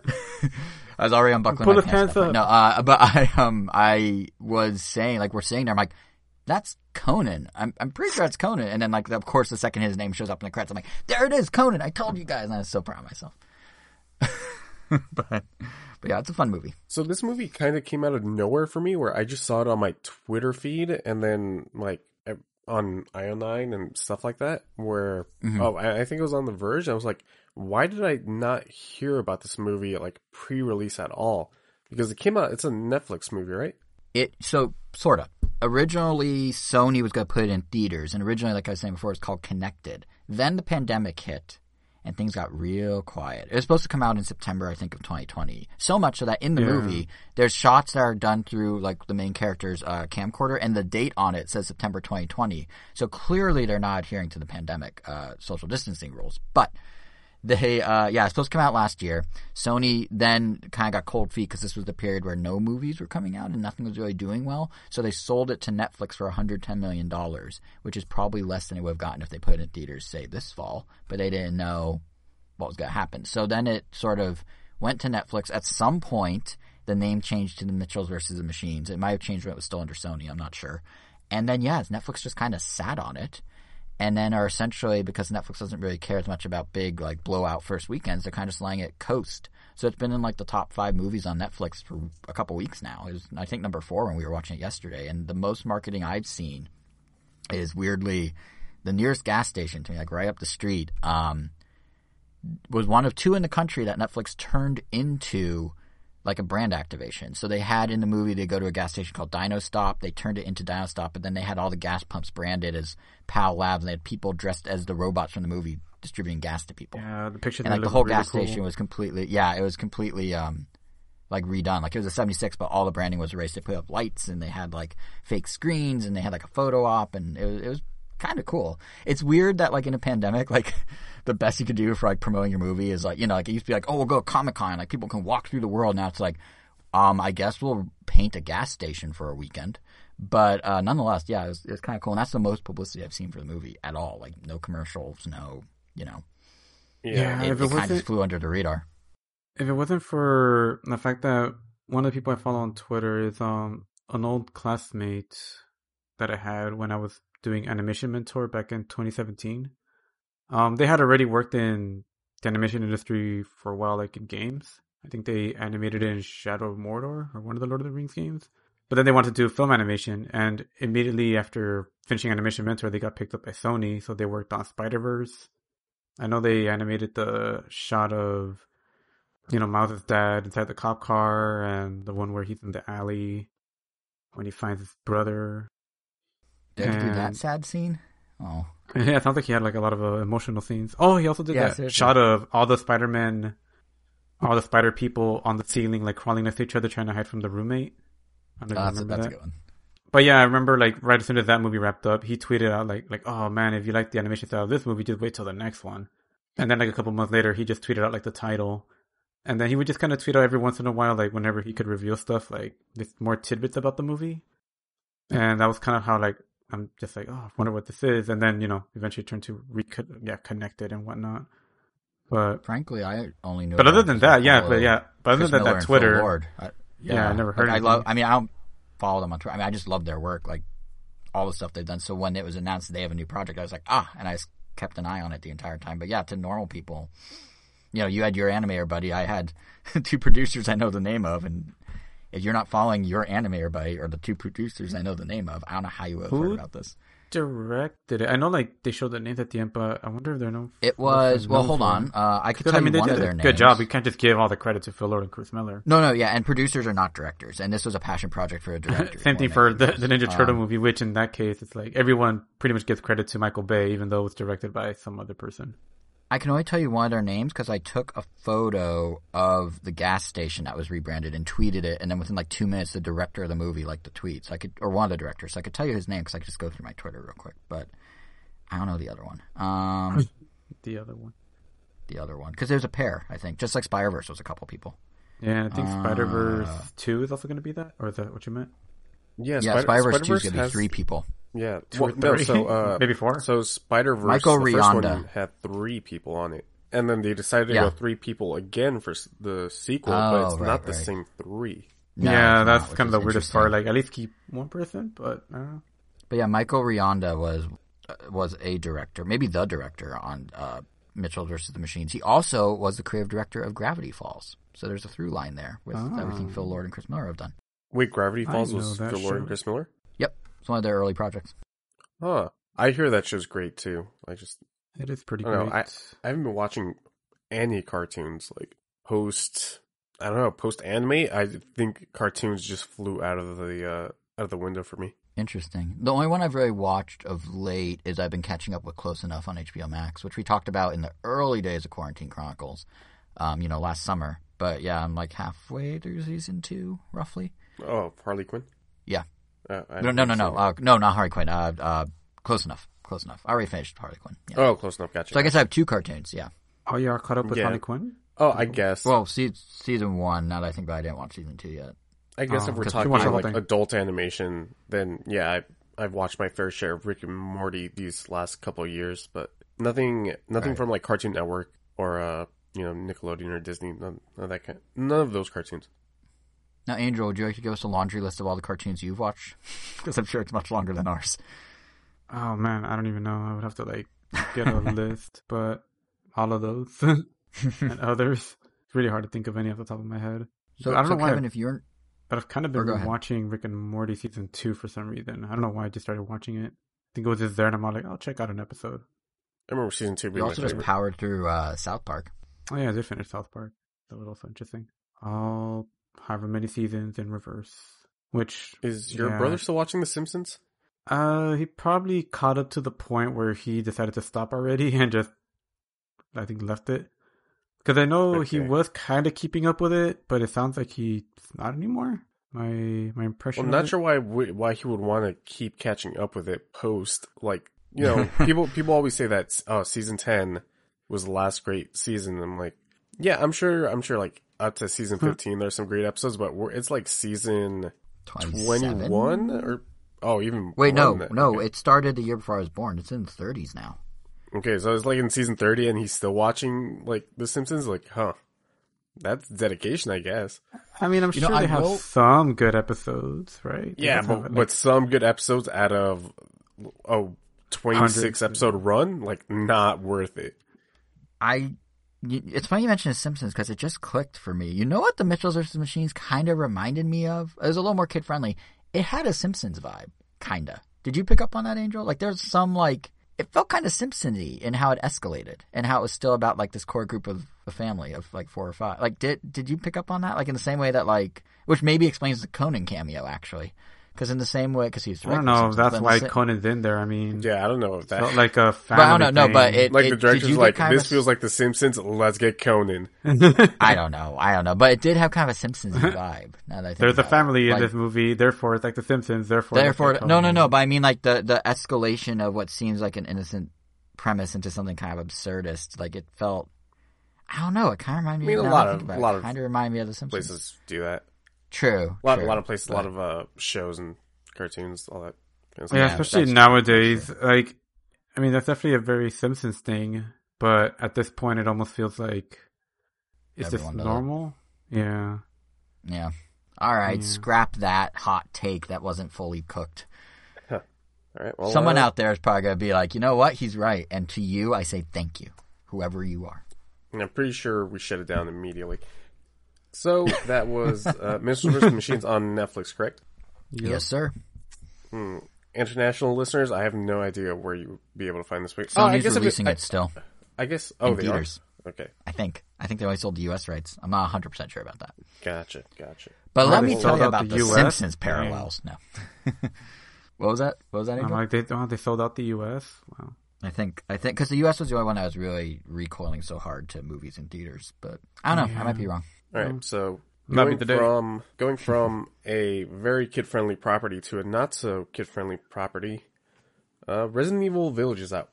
was already unbuckling Pull my pants. Up. No, uh, but I, um, I was saying, like, we're sitting there, I'm like, that's Conan. I'm, I'm pretty sure it's Conan. And then, like, of course, the second his name shows up in the credits, I'm like, there it is, Conan. I told you guys. And I was so proud of myself. but... But yeah, it's a fun movie. So this movie kind of came out of nowhere for me, where I just saw it on my Twitter feed and then like on I O nine and stuff like that, where mm-hmm. oh, I think it was on The Verge. I was like, why did I not hear about this movie like pre-release at all? Because it came out, it's a Netflix movie, right? It so sort of. Originally, Sony was going to put it in theaters, and originally, like I was saying before, it's called Connected. Then the pandemic hit. And things got real quiet. It was supposed to come out in September, I think, of twenty twenty. So much so that in the yeah. movie, there's shots that are done through, like, the main character's uh, camcorder, and the date on it says September twenty twenty. So clearly they're not adhering to the pandemic uh, social distancing rules. But they, uh, yeah, it's supposed to come out last year. Sony then kind of got cold feet because this was the period where no movies were coming out and nothing was really doing well. So they sold it to Netflix for one hundred ten million dollars, which is probably less than it would have gotten if they put it in theaters, say, this fall. But they didn't know what was going to happen. So then it sort of went to Netflix. At some point, the name changed to The Mitchells versus the Machines. It might have changed when it was still under Sony. I'm not sure. And then, yeah, Netflix just kind of sat on it. And then are essentially, because Netflix doesn't really care as much about big, like, blowout first weekends, they're kind of just letting it coast. So it's been in, like, the top five movies on Netflix for a couple weeks now. It was, I think, number four when we were watching it yesterday. And the most marketing I've seen is, weirdly, the nearest gas station to me, like, right up the street, um, was one of two in the country that Netflix turned into, like, a brand activation. So they had in the movie, they go to a gas station called Dino Stop. They turned it into Dino Stop, but then they had all the gas pumps branded as P A L Labs, and they had people dressed as the robots from the movie distributing gas to people. Yeah, the picture. And like the whole really gas cool. station was completely, yeah, it was completely um, like redone. Like it was a seventy-six, but all the branding was erased. They put up lights, and they had like fake screens, and they had like a photo op, and it was, it was kind of cool. It's weird that like in a pandemic, like the best you could do for like promoting your movie is like, you know, like it used to be like, oh, we'll go to Comic-Con, like people can walk through the world. Now it's like, um, I guess we'll paint a gas station for a weekend. But uh, nonetheless, yeah, it's it kind of cool, and that's the most publicity I've seen for the movie at all. Like no commercials, no, you know, yeah, it, it, it kind of flew under the radar. If it wasn't for the fact that one of the people I follow on Twitter is um an old classmate that I had when I was doing Animation Mentor back in twenty seventeen. Um, they had already worked in the animation industry for a while, like in games. I think they animated in Shadow of Mordor or one of the Lord of the Rings games. But then they wanted to do film animation, and immediately after finishing Animation Mentor, they got picked up by Sony, so they worked on Spider-Verse. I know they animated the shot of you know, Miles' dad inside the cop car, and the one where he's in the alley when he finds his brother. Did and... he do that sad scene? Oh. Yeah, it sounds like he had like a lot of uh, emotional scenes. Oh, he also did yeah, that seriously. shot of all the Spider-Men, all the spider people on the ceiling, like crawling next to each other, trying to hide from the roommate. I don't oh, remember that's, that's that. a good one. But yeah, I remember like right as soon as that movie wrapped up, he tweeted out like, like, oh man, if you like the animation style of this movie, just wait till the next one. And then like a couple months later, he just tweeted out like the title. And then he would just kind of tweet out every once in a while, like whenever he could reveal stuff, like more tidbits about the movie. And that was kind of how like, I'm just like, oh, I wonder what this is. And then, you know, eventually turned to re- yeah, connected and whatnot. But frankly, I only knew. But other than that, yeah, but yeah, but other than that, Twitter. Phil Lord. I, yeah, yeah, I never heard. Like, of I love. I mean, I don't follow them on Twitter. I mean, I just love their work, like all the stuff they've done. So when it was announced that they have a new project, I was like, ah, and I kept an eye on it the entire time. But yeah, to normal people, you know, you had your animator buddy. I had two producers I know the name of, and if you're not following your animator buddy or the two producers I know the name of, I don't know how you would have heard about this. Directed it. I know, like they showed the names at the end, but I wonder if they're known. It was well. Hold on, uh, I could tell I mean, you one of their names. Good job. We can't just give all the credit to Phil Lord and Chris Miller. No, no, yeah, and producers are not directors, and this was a passion project for a director. Same thing for the, the Ninja Turtle um, movie, which in that case, it's like everyone pretty much gives credit to Michael Bay, even though it was directed by some other person. I can only tell you one of their names because I took a photo of the gas station that was rebranded and tweeted it, and then within like two minutes, the director of the movie liked the tweet, so I could, or one of the directors. So I could tell you his name because I could just go through my Twitter real quick, but I don't know the other one. Um, the other one, the other one, because there's a pair, I think, just like Spider-Verse was a couple people. Yeah, I think uh, Spider-Verse Two is also going to be that, or is that what you meant? Yeah, yeah, Spider- Spider-Verse Two is going to be has... three people. Yeah, two well, or three. No, so, uh, maybe four. So Spider-Verse, Michael the Rionda. First one had three people on it, and then they decided to yeah. go three people again for the sequel, oh, but it's right, not right. the same three. No, yeah, that's not, kind of the weirdest part. Like, at least keep one person, but I don't know. But yeah, Michael Rionda was uh, was a director, maybe the director on uh, Mitchells versus the Machines. He also was the creative director of Gravity Falls. So there's a through line there with oh. everything Phil Lord and Chris Miller have done. Wait, Gravity Falls was Phil Lord and Chris Miller? Yep. It's one of their early projects. Huh. I hear that show's great too. I just It is pretty I great. Know, I, I haven't been watching any cartoons like post I don't know, post anime. I think cartoons just flew out of the uh, out of the window for me. Interesting. The only one I've really watched of late is I've been catching up with Close Enough on H B O Max, which we talked about in the early days of Quarantine Chronicles, um, you know, last summer. But yeah, I'm like halfway through season two, roughly. Oh, Harley Quinn? Yeah. Uh, no, no, no, no. Uh, no, not Harley Quinn. Uh, uh, close enough. Close enough. I already finished Harley Quinn. Yeah. Oh, Close Enough. Gotcha. So I guess I have two cartoons, yeah. Oh, you are caught up with yeah. Harley Quinn? Oh, I guess. Well, see, season one, now that I think about it, I didn't watch season two yet. I guess oh, if we're talking like thing. adult animation, then yeah, I, I've watched my fair share of Rick and Morty these last couple of years, but nothing nothing right. from like Cartoon Network or uh, you know, Nickelodeon or Disney, none, none of that kind. None of those cartoons. Now, Angel, would you like to give us a laundry list of all the cartoons you've watched? Because I'm sure it's much longer than ours. Oh, man, I don't even know. I would have to, like, get a list, but all of those and others. It's really hard to think of any off the top of my head. So, I don't so know Kevin, why I've, if you're... But I've kind of been watching Rick and Morty Season two for some reason. I don't know why I just started watching it. I think it was just there, and I'm all like, I'll check out an episode. I remember Season two being You also just favorite. powered through uh, South Park. Oh, yeah, they finished South Park. That was also interesting. I'll... however many seasons in reverse, which is your yeah. brother still watching The Simpsons? Uh, he probably caught up to the point where he decided to stop already and just, I think, left it. Because I know okay. he was kind of keeping up with it, but it sounds like he's not anymore. My my impression. Well, I'm not it. sure why why he would want to keep catching up with it post like you know people people always say that oh season ten was the last great season. I'm like yeah I'm sure I'm sure like. Up to season fifteen, there's some great episodes, but we're, it's like season twenty-one or oh, even wait, no, that, no, okay. It started the year before I was born. It's in the thirties now. Okay, so it's like in season thirty, and he's still watching like The Simpsons. Like, huh, that's dedication, I guess. I mean, I'm you sure know, they I have know... some good episodes, right? They yeah, but, like... but some good episodes out of a twenty-six episode run, like not worth it. I. It's funny you mentioned The Simpsons because it just clicked for me. You know what The Mitchells versus the Machines kind of reminded me of? It was a little more kid friendly. It had a Simpsons vibe, kinda. Did you pick up on that, Angel? Like, there's some like it felt kind of Simpson-y in how it escalated and how it was still about like this core group of a family of like four or five. Like, did did you pick up on that? Like in the same way that like, which maybe explains the Conan cameo actually, because in the same way, because he's I don't know if that's why Conan's in there. I mean, yeah, I don't know if that felt like a family. But I don't know. Thing. No, but it, like it, the director's like, this feels like The Simpsons. Let's get Conan. I don't know. I don't know. But it did have kind of a Simpsons vibe. Now that I think They're the family it. in like, this movie. Therefore, it's like The Simpsons. Therefore, therefore, no, no, no. But I mean, like the the escalation of what seems like an innocent premise into something kind of absurdist. Like it felt. I don't know. It kind of reminded me. I mean, a lot of a lot of kind of remind me of The Simpsons. Places do that. True. A lot, true, a lot of places, but... a lot of uh, shows and cartoons, all that. Kind of stuff. Yeah, especially nowadays. True. Like, I mean, that's definitely a very Simpsons thing, but at this point, it almost feels like it's Everyone just normal. It. Yeah. Yeah. All right, yeah. Scrap that hot take that wasn't fully cooked. Huh. All right. Well, someone uh... out there is probably going to be like, you know what? He's right. And to you, I say thank you, whoever you are. And I'm pretty sure we shut it down immediately. So that was uh, Mitchells versus the Machines on Netflix, correct? Yep. Yes, sir. Hmm. International listeners, I have no idea where you would be able to find this week. Sony's oh, I guess releasing I, it still. I guess. Oh, in they theaters. Are. Okay. I think. I think they only sold the U S rights. I'm not one hundred percent sure about that. Gotcha. Gotcha. But well, let me tell you about the, the Simpsons parallels. Yeah. No. What was that? What was that? I'm like, they, oh, they sold out the U S? Wow. I think, I think, because the U S was the only one I was really recoiling so hard to movies and theaters, but I don't know. Yeah. I might be wrong. All right. So going from, going from a very kid-friendly property to a not-so-kid-friendly property, uh, Resident Evil Village is out,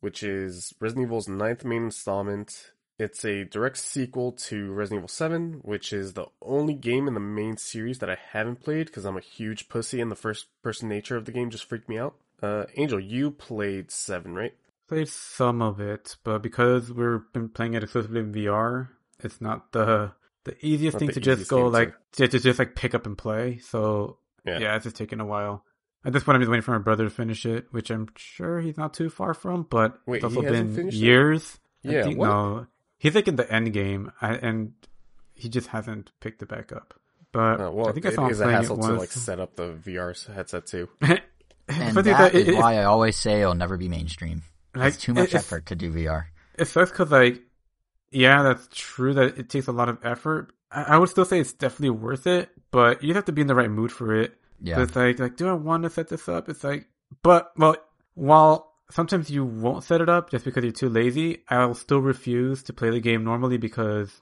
which is Resident Evil's ninth main installment. It's a direct sequel to Resident Evil seven, which is the only game in the main series that I haven't played because I'm a huge pussy and the first-person nature of the game just freaked me out. Uh, Angel, you played seven, right? Played some of it, but because we've been playing it exclusively in V R, it's not the the easiest not thing the to just go like to... to just like pick up and play. So yeah. yeah, it's just taking a while. At this point, I'm just waiting for my brother to finish it, which I'm sure he's not too far from. But Wait, it's also been years. It? Yeah, think, no, he's like in the end game, and he just hasn't picked it back up. But oh, well, I think I saw him playing it once. It is a hassle to like set up the V R headset too. And that, that is it, why I always say it'll never be mainstream. Like, it's too much it's, effort to do V R. It sucks because, like, yeah, that's true that it takes a lot of effort. I, I would still say it's definitely worth it, but you have to be in the right mood for it. Yeah. So it's like, like, do I want to set this up? It's like, but, well, while sometimes you won't set it up just because you're too lazy, I'll still refuse to play the game normally because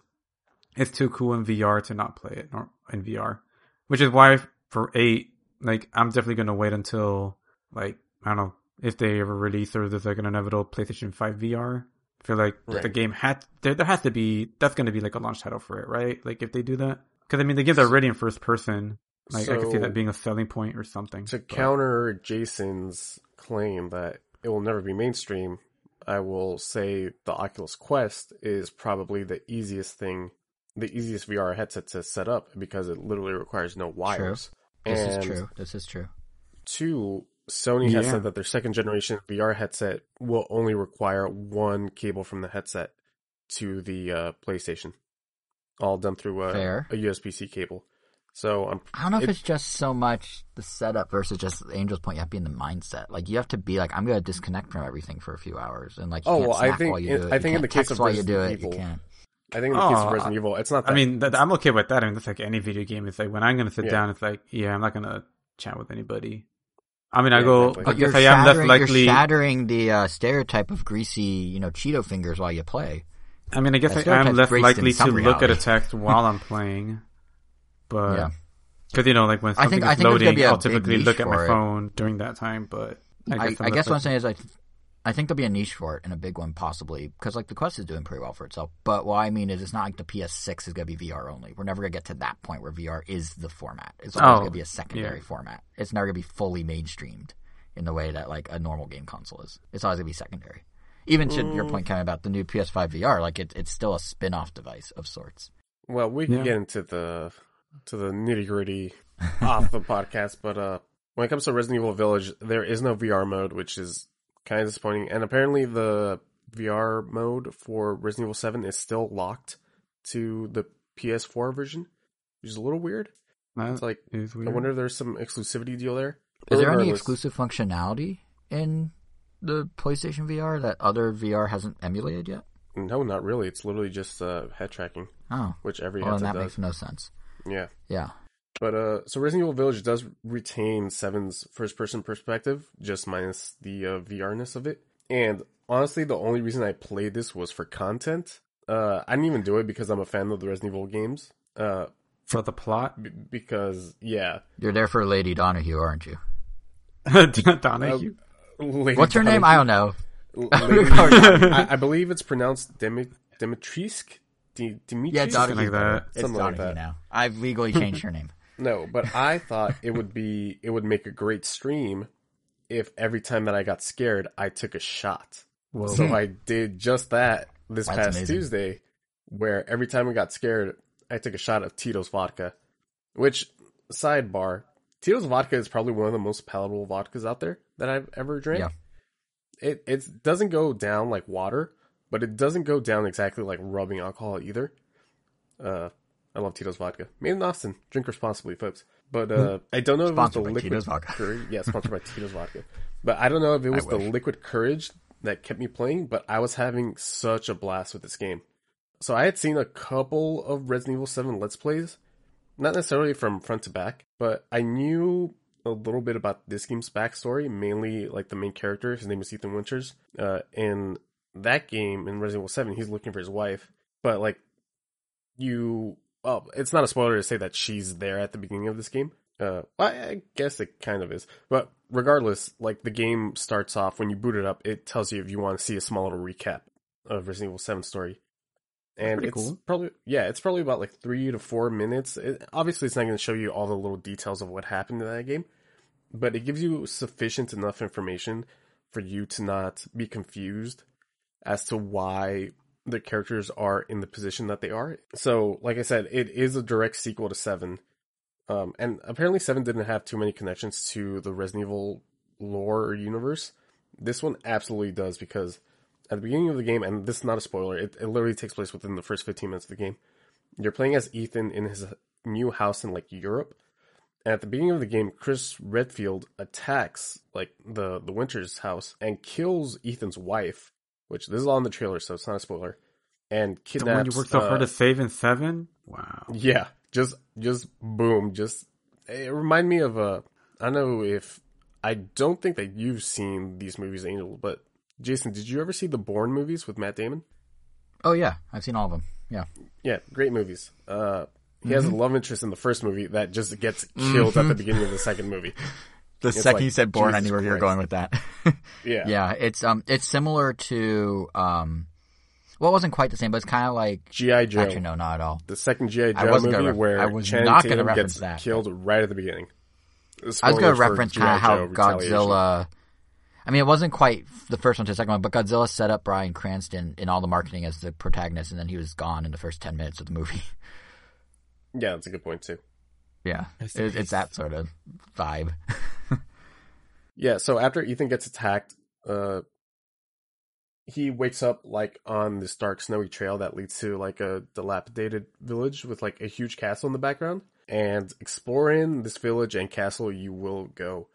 it's too cool in V R to not play it in V R, which is why for eight, like, I'm definitely going to wait until, like, I don't know, if they ever release or there's, like, an inevitable PlayStation five V R. I feel like right. the game had, there, there has to be, that's going to be, like, a launch title for it, right? Like, if they do that. Because, I mean, the game's already in first person. Like, so, I could see that being a selling point or something. To but. counter Jason's claim that it will never be mainstream, I will say the Oculus Quest is probably the easiest thing, the easiest V R headset to set up because it literally requires no wires. True. This and is true. This is true. Two, Sony yeah. has said that their second generation V R headset will only require one cable from the headset to the uh, PlayStation, all done through a, Fair. a U S B C cable. So I'm, I don't know it, if it's just so much the setup versus just Angel's point. You have to be in the mindset. Like you have to be like, I'm going to disconnect from everything for a few hours, and like, you oh can't well, I think in, I think in the case of Resident you do it, Evil. You can't. I think in the oh, case of Resident Evil, it's not that... I mean, that, I'm okay with that. I mean, that's like any video game. It's like, when I'm going to sit yeah. down, it's like, yeah, I'm not going to chat with anybody. I mean, yeah, I go... Exactly. I guess I am less likely... You're shattering the uh, stereotype of greasy, you know, Cheeto fingers while you play. I mean, I guess I am less likely to reality. look at a text while I'm playing. But... Because, yeah. you know, like, when something is loading, I'll typically look at my it. phone during that time, but... I guess, I, I guess what I'm saying is, like... I think there'll be a niche for it and a big one possibly because like the Quest is doing pretty well for itself. But what I mean is it's not like the P S six is going to be V R only. We're never going to get to that point where V R is the format. It's always oh, going to be a secondary yeah. format. It's never going to be fully mainstreamed in the way that like a normal game console is. It's always going to be secondary. Even to mm. your point, Ken, about the new P S five V R, like it, it's still a spin-off device of sorts. Well, we can yeah. get into the to the nitty-gritty off the podcast, but uh, when it comes to Resident Evil Village, there is no V R mode, which is... kind of disappointing. And apparently the V R mode for Resident Evil seven is still locked to the P S four version, which is a little weird. That it's like, I wonder if there's some exclusivity deal there. Is there any exclusive functionality in the PlayStation V R that other V R hasn't emulated yet? No, not really. It's literally just uh, head tracking. Oh. Which every well, headset does. Well, that makes no sense. Yeah. Yeah. But, uh, so Resident Evil Village does retain seven's first-person perspective, just minus the uh, V R-ness of it. And honestly, the only reason I played this was for content. Uh, I didn't even do it because I'm a fan of the Resident Evil games. Uh, for the plot? B- because, yeah. You're there for Lady Donahue, aren't you? Donahue? Uh, Lady What's her Donahue? Name? I don't know. I, I believe it's pronounced Demi- Dimitrisk? D- Dimitri? Yeah, Donahue. Something like that. It's Something Donahue like that. Now. I've legally changed her name. No, but I thought it would be, it would make a great stream if every time that I got scared, I took a shot. Whoa. So I did just that this That's past amazing. Tuesday, where every time we got scared, I took a shot of Tito's vodka, which, sidebar, Tito's vodka is probably one of the most palatable vodkas out there that I've ever drank. Yeah. It it doesn't go down like water, but it doesn't go down exactly like rubbing alcohol either. Uh, I love Tito's vodka. Made in Austin. Drink responsibly, folks. But uh, I don't know sponsored if it was the liquid vodka. Courage. Yeah, sponsored by Tito's vodka. But I don't know if it was the liquid courage that kept me playing, but I was having such a blast with this game. So I had seen a couple of Resident Evil seven Let's Plays. Not necessarily from front to back, but I knew a little bit about this game's backstory, mainly like the main character. His name is Ethan Winters. Uh, in that game, in Resident Evil seven, he's looking for his wife. But like, you... Well, it's not a spoiler to say that she's there at the beginning of this game. Uh, I guess it kind of is. But regardless, like the game starts off, when you boot it up, it tells you if you want to see a small little recap of Resident Evil seven's story. And it's cool. probably, yeah, it's probably about like three to four minutes. It, obviously, it's not going to show you all the little details of what happened in that game. But it gives you sufficient enough information for you to not be confused as to why the characters are in the position that they are. So, like I said, it is a direct sequel to seven. Um, and apparently seven didn't have too many connections to the Resident Evil lore or universe. This one absolutely does, because at the beginning of the game, and this is not a spoiler, it, it literally takes place within the first fifteen minutes of the game. You're playing as Ethan in his new house in, like, Europe. And at the beginning of the game, Chris Redfield attacks, like, the, the Winters house and kills Ethan's wife. Which, this is all in the trailer, so it's not a spoiler. And kidnaps... The one you worked so uh, hard to save in seven? Wow. Yeah. Just, just boom. Just, it reminded me of, uh, I don't know if, I don't think that you've seen these movies, Angel, but Jason, did you ever see the Bourne movies with Matt Damon? Oh, yeah. I've seen all of them. Yeah. Yeah. Great movies. Uh, he mm-hmm. has a love interest in the first movie that just gets killed mm-hmm. at the beginning of the second movie. The it's second like, you said "born," I knew where you were going with that. yeah, yeah. It's um, it's similar to um, well, it wasn't quite the same, but it's kind of like G I Joe. Actually, no, not at all. The second G I Joe I movie gonna, where I was Channing not going to reference that killed right at the beginning. The I was going to reference kind of how Godzilla. I mean, it wasn't quite the first one to the second one, but Godzilla set up Bryan Cranston in all the marketing as the protagonist, and then he was gone in the first ten minutes of the movie. Yeah, that's a good point too. Yeah, it's, it's that sort of vibe. Yeah, so after Ethan gets attacked, uh, he wakes up, like, on this dark, snowy trail that leads to, like, a dilapidated village with, like, a huge castle in the background. And exploring this village and castle, you will go.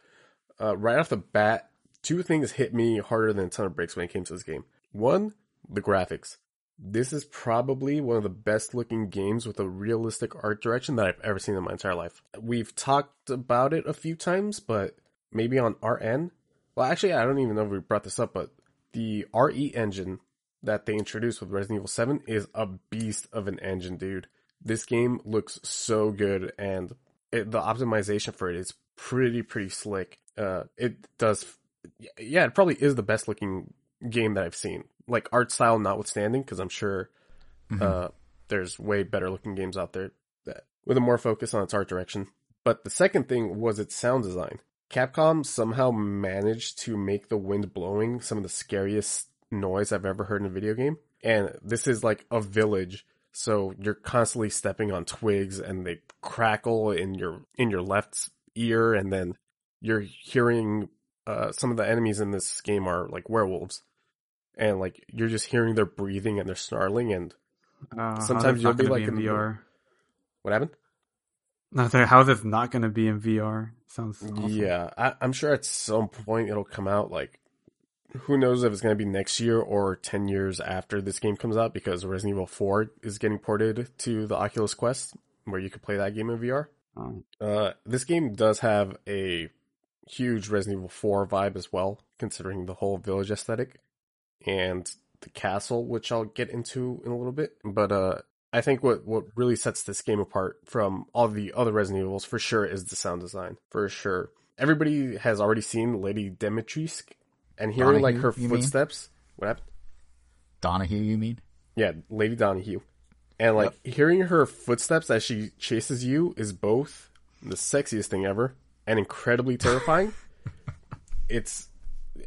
Uh, right off the bat, two things hit me harder than a ton of breaks when it came to this game. One, the graphics. This is probably one of the best-looking games with a realistic art direction that I've ever seen in my entire life. We've talked about it a few times, but... Maybe on R N? Well, actually, I don't even know if we brought this up, but the R E engine that they introduced with Resident Evil seven is a beast of an engine, dude. This game looks so good, and it, the optimization for it is pretty, pretty slick. Uh, it does... Yeah, it probably is the best-looking game that I've seen. Like, art style notwithstanding, because I'm sure mm-hmm. uh, there's way better-looking games out there that, with a more focus on its art direction. But the second thing was its sound design. Capcom somehow managed to make the wind blowing some of the scariest noise I've ever heard in a video game. And this is like a village, so you're constantly stepping on twigs and they crackle in your in your left ear, and then you're hearing uh, some of the enemies in this game are like werewolves. And like you're just hearing their breathing and their snarling, and uh, sometimes you'll be like be in V R. What happened? No, how is this not going to be in V R? Sounds awesome. Yeah, I, I'm sure at some point it'll come out like who knows if it's going to be next year or ten years after this game comes out, because Resident Evil four is getting ported to the Oculus Quest, where you can play that game in V R. Oh. Uh, this game does have a huge Resident Evil four vibe as well, considering the whole village aesthetic and the castle, which I'll get into in a little bit. But uh, I think what, what really sets this game apart from all the other Resident Evils, for sure, is the sound design. For sure. Everybody has already seen Lady Dimitrescu, and hearing Donahue, like her footsteps. Mean? What happened? Donahue, you mean? Yeah, Lady Donahue. And like yep. hearing her footsteps as she chases you is both the sexiest thing ever and incredibly terrifying. it's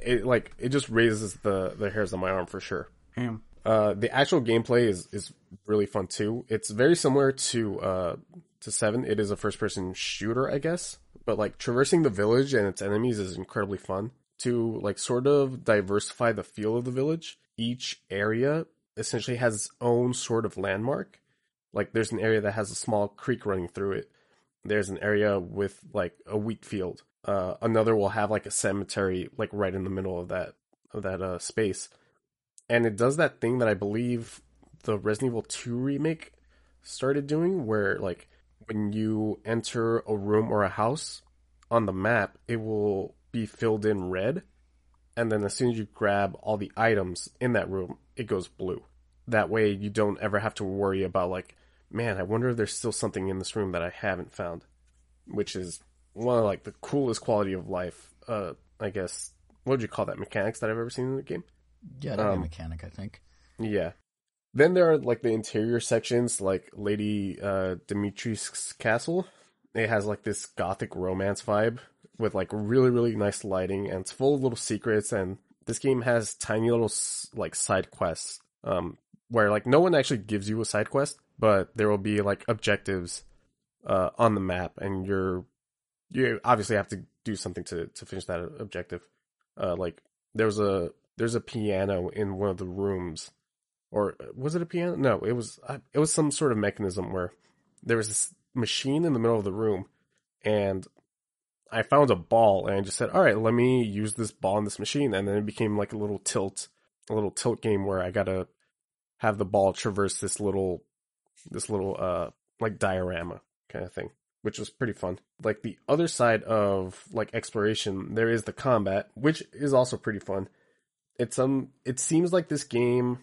it like it just raises the, the hairs on my arm for sure. Damn. Uh, the actual gameplay is, is really fun too. It's very similar to uh to Seven. It is a first person shooter, I guess, but like traversing the village and its enemies is incredibly fun. To like sort of diversify the feel of the village, each area essentially has its own sort of landmark. Like there's an area that has a small creek running through it. There's an area with like a wheat field. Uh, another will have like a cemetery, like right in the middle of that of that uh, space. And it does that thing that I believe the Resident Evil two remake started doing, where like when you enter a room or a house on the map, it will be filled in red, and then as soon as you grab all the items in that room, it goes blue. That way you don't ever have to worry about like, man, I wonder if there's still something in this room that I haven't found, which is one of like the coolest quality of life, uh I guess, what would you call that, mechanics that I've ever seen in the game. Yeah, that'd be um, a mechanic, I think. Yeah. Then there are like the interior sections, like Lady uh Dimitrescu's castle. It has like this gothic romance vibe with like really, really nice lighting, and it's full of little secrets. And this game has tiny little like side quests, um, where like no one actually gives you a side quest, but there will be like objectives, uh, on the map, and you're, you obviously have to do something to, to finish that objective. Uh, like there was a, there's a piano in one of the rooms, or was it a piano? No, it was, it was some sort of mechanism where there was this machine in the middle of the room, and I found a ball, and I just said, all right, let me use this ball in this machine. And then it became like a little tilt, a little tilt game where I got to have the ball traverse this little, this little, uh, like diorama kind of thing, which was pretty fun. Like the other side of like exploration, there is the combat, which is also pretty fun. It's, um, it seems like this game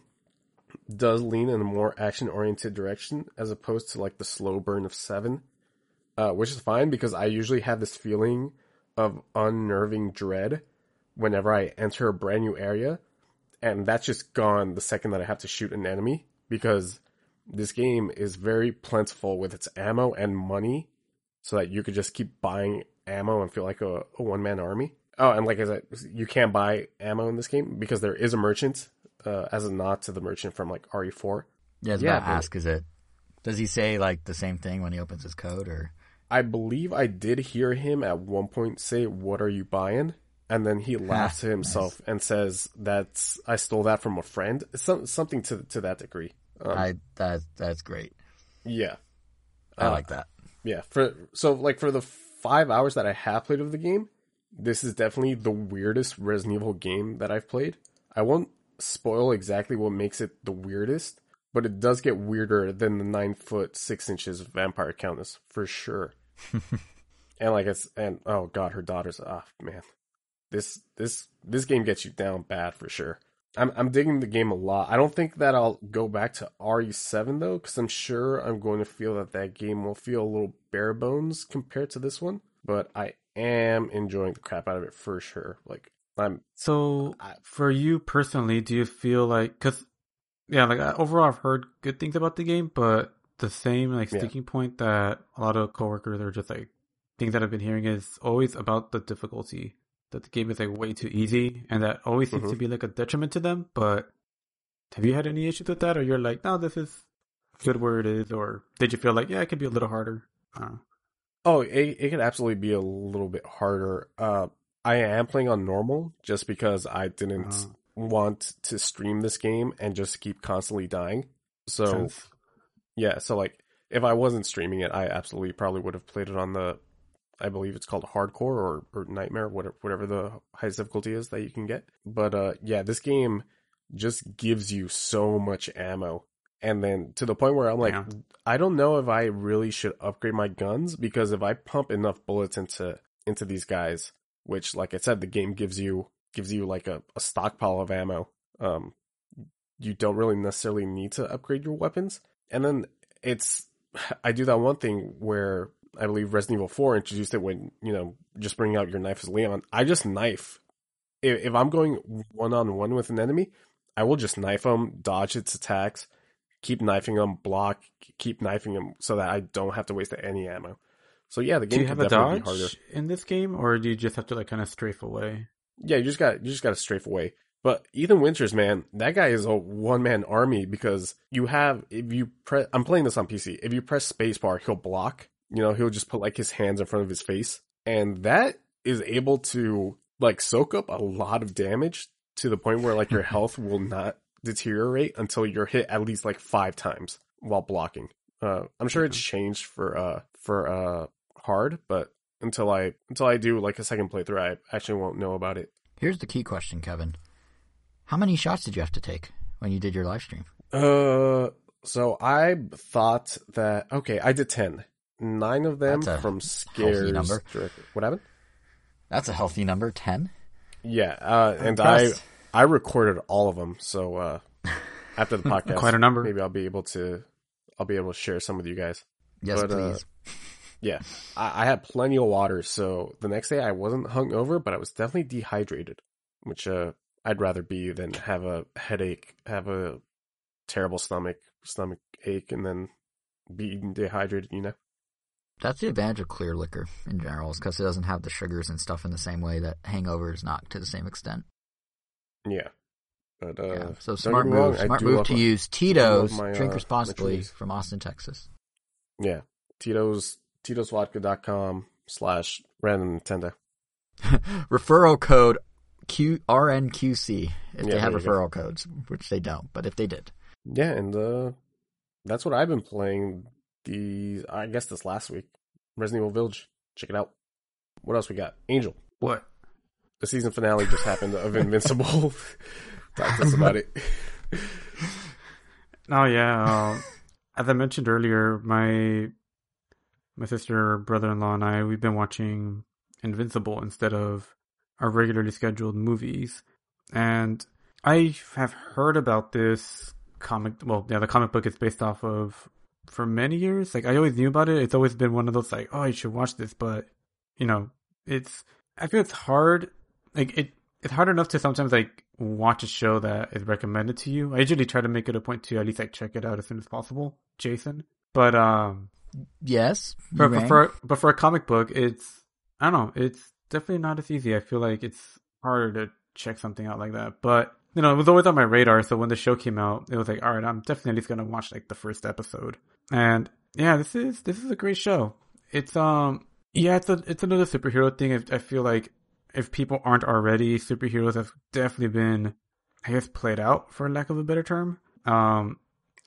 does lean in a more action oriented direction as opposed to like the slow burn of Seven. Uh, which is fine, because I usually have this feeling of unnerving dread whenever I enter a brand new area, and that's just gone the second that I have to shoot an enemy, because this game is very plentiful with its ammo and money, so that you could just keep buying ammo and feel like a, a one-man army. Oh, and like I said, you can buy ammo in this game, because there is a merchant, uh, as a nod to the merchant from like R E four. Yeah, I was about to ask, is it, does he say like the same thing when he opens his code, or... I believe I did hear him at one point say, "What are you buying?" And then he laughs to himself nice. and says, "That's I stole that from a friend." Some something to to that degree. Um, I that that's great. Yeah, I uh, like that. Yeah, for so like for the five hours that I have played of the game, this is definitely the weirdest Resident Evil game that I've played. I won't spoil exactly what makes it the weirdest, but it does get weirder than the nine foot six inches vampire countess for sure. and like it's and oh god, her daughter's ah oh, man, this this this game gets you down bad for sure. I'm I'm digging the game a lot. I don't think that I'll go back to R E seven though, because I'm sure I'm going to feel that that game will feel a little bare bones compared to this one. But I am enjoying the crap out of it for sure. Like I'm so I, for you personally, do you feel like because. Yeah, like overall, I've heard good things about the game, but the same like sticking yeah. point that a lot of coworkers are just like things that I've been hearing is always about the difficulty, that the game is like way too easy, and that always mm-hmm. seems to be like a detriment to them. But have you had any issues with that, or you're like, no, this is good where it is, or did you feel like, yeah, it could be a little harder? Uh, oh, it it could absolutely be a little bit harder. Uh, I am playing on normal just because I didn't. Uh, want to stream this game and just keep constantly dying. So Sense. yeah, so like if I wasn't streaming it, I absolutely probably would have played it on the I believe it's called hardcore or, or nightmare, whatever, whatever the highest difficulty is that you can get. But uh, yeah, this game just gives you so much ammo. And then to the point where I'm like, yeah. I don't know if I really should upgrade my guns, because if I pump enough bullets into into these guys, which, like I said, the game gives you gives you like a, a stockpile of ammo. Um, you don't really necessarily need to upgrade your weapons. And then it's, I do that one thing where I believe Resident Evil four introduced it when, you know, just bringing out your knife as Leon. I just knife. If, if I'm going one-on-one with an enemy, I will just knife them, dodge its attacks, keep knifing them, block, keep knifing them so that I don't have to waste any ammo. So yeah, the game can definitely be harder. Do you have a dodge in this game, or do you just have to like kind of strafe away? Yeah, you just got you just got to strafe away. But Ethan Winters, man, that guy is a one-man army, because you have, if you press, I'm playing this on P C, if you press spacebar, he'll block. You know, he'll just put like his hands in front of his face, and that is able to like soak up a lot of damage to the point where like your health will not deteriorate until you're hit at least like five times while blocking. Uh, I'm sure it's changed for uh for uh hard, but until I until I do like a second playthrough, I actually won't know about it. Here's the key question, Kevin: how many shots did you have to take when you did your live stream? Uh, so I thought that okay, I did ten. Nine of them from scares. Number. What happened? That's a healthy number, ten. Yeah, uh, and I I recorded all of them, so uh, after the podcast, quite a number. Maybe I'll be able to I'll be able to share some with you guys. Yes, but, please. Uh, yeah, I, I had plenty of water, so the next day I wasn't hungover, but I was definitely dehydrated, which uh, I'd rather be than have a headache, have a terrible stomach stomach ache, and then be dehydrated. You know. That's the advantage of clear liquor in general, is because it doesn't have the sugars and stuff in the same way that hangovers not to the same extent. Yeah. But, uh, yeah. So smart move. Wrong, smart move to my, use Tito's, my, drink responsibly, uh, from Austin, Texas. Yeah. Tito's, Tito's Vodka dot com slash Random Nintendo. Referral code Q R N Q C if yeah, they have referral go. codes, which they don't, but if they did. Yeah, and uh, that's what I've been playing. The, I guess this last week, Resident Evil Village. Check it out. What else we got? Angel. What? The season finale just happened of Invincible. Talk to us about it. Oh yeah. Uh, as I mentioned earlier, my my sister, brother-in-law, and I, we've been watching Invincible instead of our regularly scheduled movies. And I have heard about this comic. Well, yeah, the comic book is based off of. For many years, like I always knew about it. It's always been one of those like, oh, you should watch this, but you know, it's. I feel it's hard. Like it, it's hard enough to sometimes like watch a show that is recommended to you. I usually try to make it a point to at least like check it out as soon as possible, Jason. But um, yes, for, but for but for a comic book, it's I don't know. It's definitely not as easy. I feel like it's harder to check something out like that, but. You know, it was always on my radar, so when the show came out, it was like, all right, I'm definitely going to watch, like, the first episode. And, yeah, this is this is a great show. It's, um, yeah, it's a, it's another superhero thing. I, I feel like if people aren't already, superheroes have definitely been, I guess, played out, for lack of a better term. Um,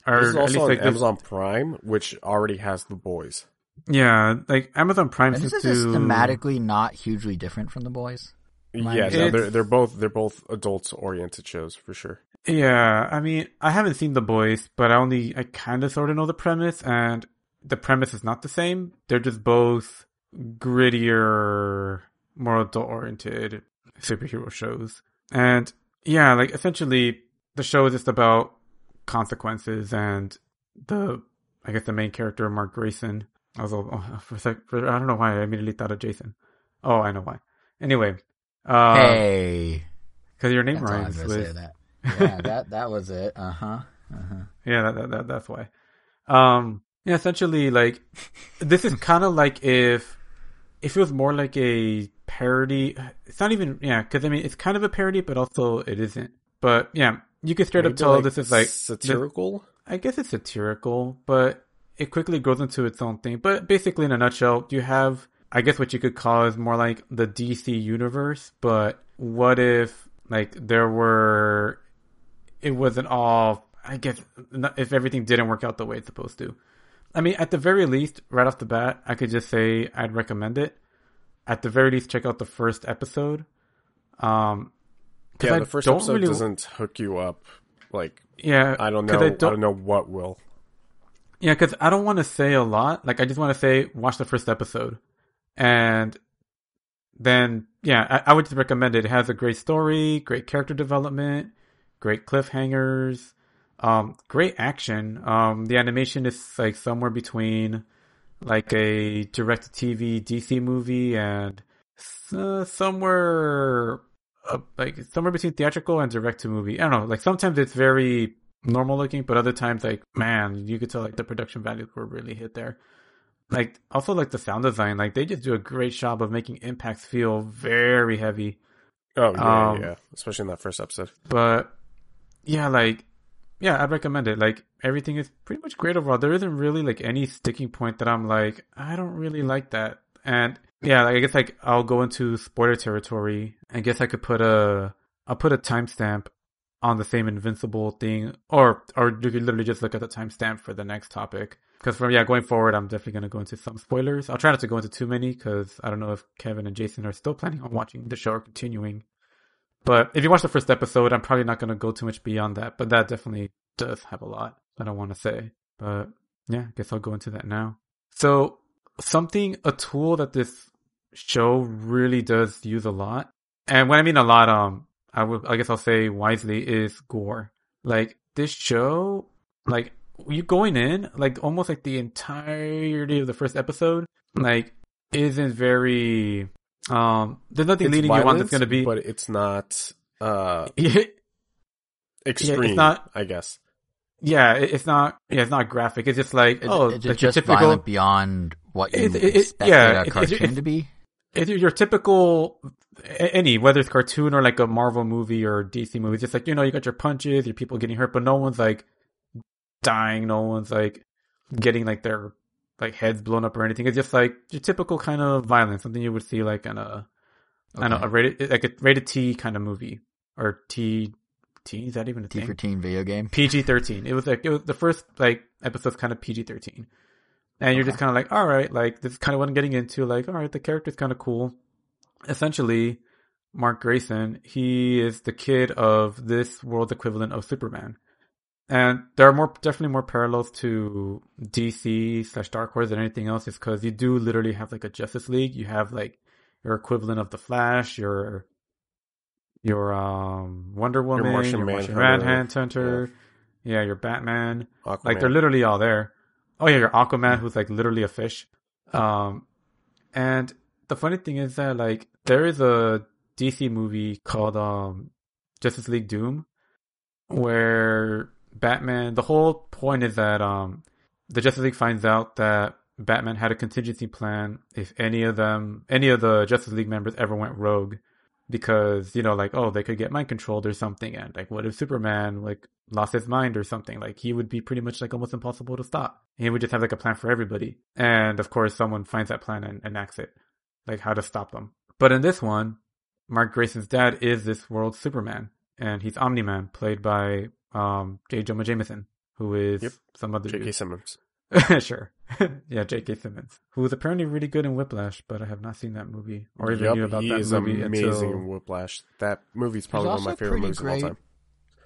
or this is also at least, on like, Amazon this... Prime, which already has The Boys. Yeah, like, Amazon Prime is to... thematically not hugely different from The Boys. My yeah, no, they're they're both they're both adults oriented shows for sure. Yeah, I mean, I haven't seen The Boys, but I only I kind of sort of know the premise, and the premise is not the same. They're just both grittier, more adult oriented superhero shows, and yeah, like essentially the show is just about consequences, and the I guess the main character Mark Grayson. Although oh, for a sec, for, I don't know why I immediately thought of Jason. Oh, I know why. Anyway. Uh, hey, because your name that's rhymes with that. Yeah, that that was it. Uh huh. Uh-huh. Yeah, that, that that that's why. Um, yeah, essentially, like this is kind of like if if it was more like a parody. It's not even yeah, because I mean it's kind of a parody, but also it isn't. But yeah, you could straight Maybe up tell like this is like satirical. This, I guess it's satirical, but it quickly grows into its own thing. But basically, in a nutshell, you have. I guess what you could call is more like the D C universe, but what if like there were, it wasn't all, I guess if everything didn't work out the way it's supposed to. I mean, at the very least, right off the bat, I could just say I'd recommend it. at the very least, check out the first episode. Um, yeah, the I first episode really... doesn't hook you up. Like, yeah, I don't know. I don't... I don't know what will. Yeah, because I don't want to say a lot. Like, I just want to say, watch the first episode, and then yeah, I, I would just recommend it. It has a great story, great character development, great cliffhangers, um, great action. Um, the animation is like somewhere between like a direct-to-T V D C movie and uh, somewhere uh, like somewhere between theatrical and direct-to-movie. I don't know. Like sometimes it's very normal looking, but other times, like, man, you could tell like the production values were really hit there. Like also like the sound design, like they just do a great job of making impacts feel very heavy. Oh yeah, um, yeah, especially in that first episode. But yeah, like yeah, I'd recommend it. Like everything is pretty much great overall. There isn't really like any sticking point that I'm like, I don't really like that. And yeah, like, I guess like I'll go into spoiler territory. I guess I could put a I'll put a timestamp on the same Invincible thing, or or you could literally just look at the timestamp for the next topic. Because from yeah, going forward, I'm definitely going to go into some spoilers. I'll try not to go into too many because I don't know if Kevin and Jason are still planning on watching the show or continuing. But if you watch the first episode, I'm probably not going to go too much beyond that. But that definitely does have a lot that I want to say. But yeah, I guess I'll go into that now. So something, a tool that this show really does use a lot, and when I mean a lot, um. I would, I guess I'll say wisely, is gore. Like this show, like you going in, like almost like the entirety of the first episode, like isn't very. Um, there's nothing it's leading violent, you on that's going to be, but it's not uh extreme. Yeah, it's not, I guess. Yeah, it's not. Yeah, it's not graphic. It's just like it's, oh, it's like just typical, violent beyond what you it, it, expected yeah, a cartoon it, it, it, to be. It's your typical, any, whether it's cartoon or like a Marvel movie or D C movie, it's just like, you know, you got your punches, your people getting hurt, but no one's like dying. No one's like getting like their like heads blown up or anything. It's just like your typical kind of violence, something you would see like in a, okay. I don't know, a rated, like a rated T kind of movie or T, T, is that even a T thing? T for teen video game? P G thirteen. It was like, it was the first like episode's kind of P G thirteen. And you're okay. just kind of like, all right, like this is kind of what I'm getting into. Like, all right, the character's kind of cool. Essentially, Mark Grayson, he is the kid of this world's equivalent of Superman. And there are more, definitely more parallels to D C slash Dark Horse than anything else, is because you do literally have like a Justice League. You have like your equivalent of the Flash, your your um Wonder Woman, your Martian, your Martian Manhunter, yeah. yeah, your Batman. Aquaman. Like they're literally all there. Oh yeah, your Aquaman, who's like literally a fish. Um, and the funny thing is that like there is a D C movie called um, Justice League Doom, where Batman. The whole point is that um, the Justice League finds out that Batman had a contingency plan if any of them, any of the Justice League members ever went rogue, because you know like oh they could get mind controlled or something, and like what if Superman like lost his mind or something, like he would be pretty much like almost impossible to stop. He would just have like a plan for everybody, and of course someone finds that plan and enacts it, like how to stop them. But in this one, Mark Grayson's dad is this world's Superman, and he's Omni-Man, played by um J. Jonah Jameson, who is yep. some other J K. Simmons. Sure. Yeah, J K. Simmons, who was apparently really good in Whiplash, but I have not seen that movie or even yep, knew about that movie until... He is amazing in Whiplash. That movie's probably one of my favorite movies great. of all time.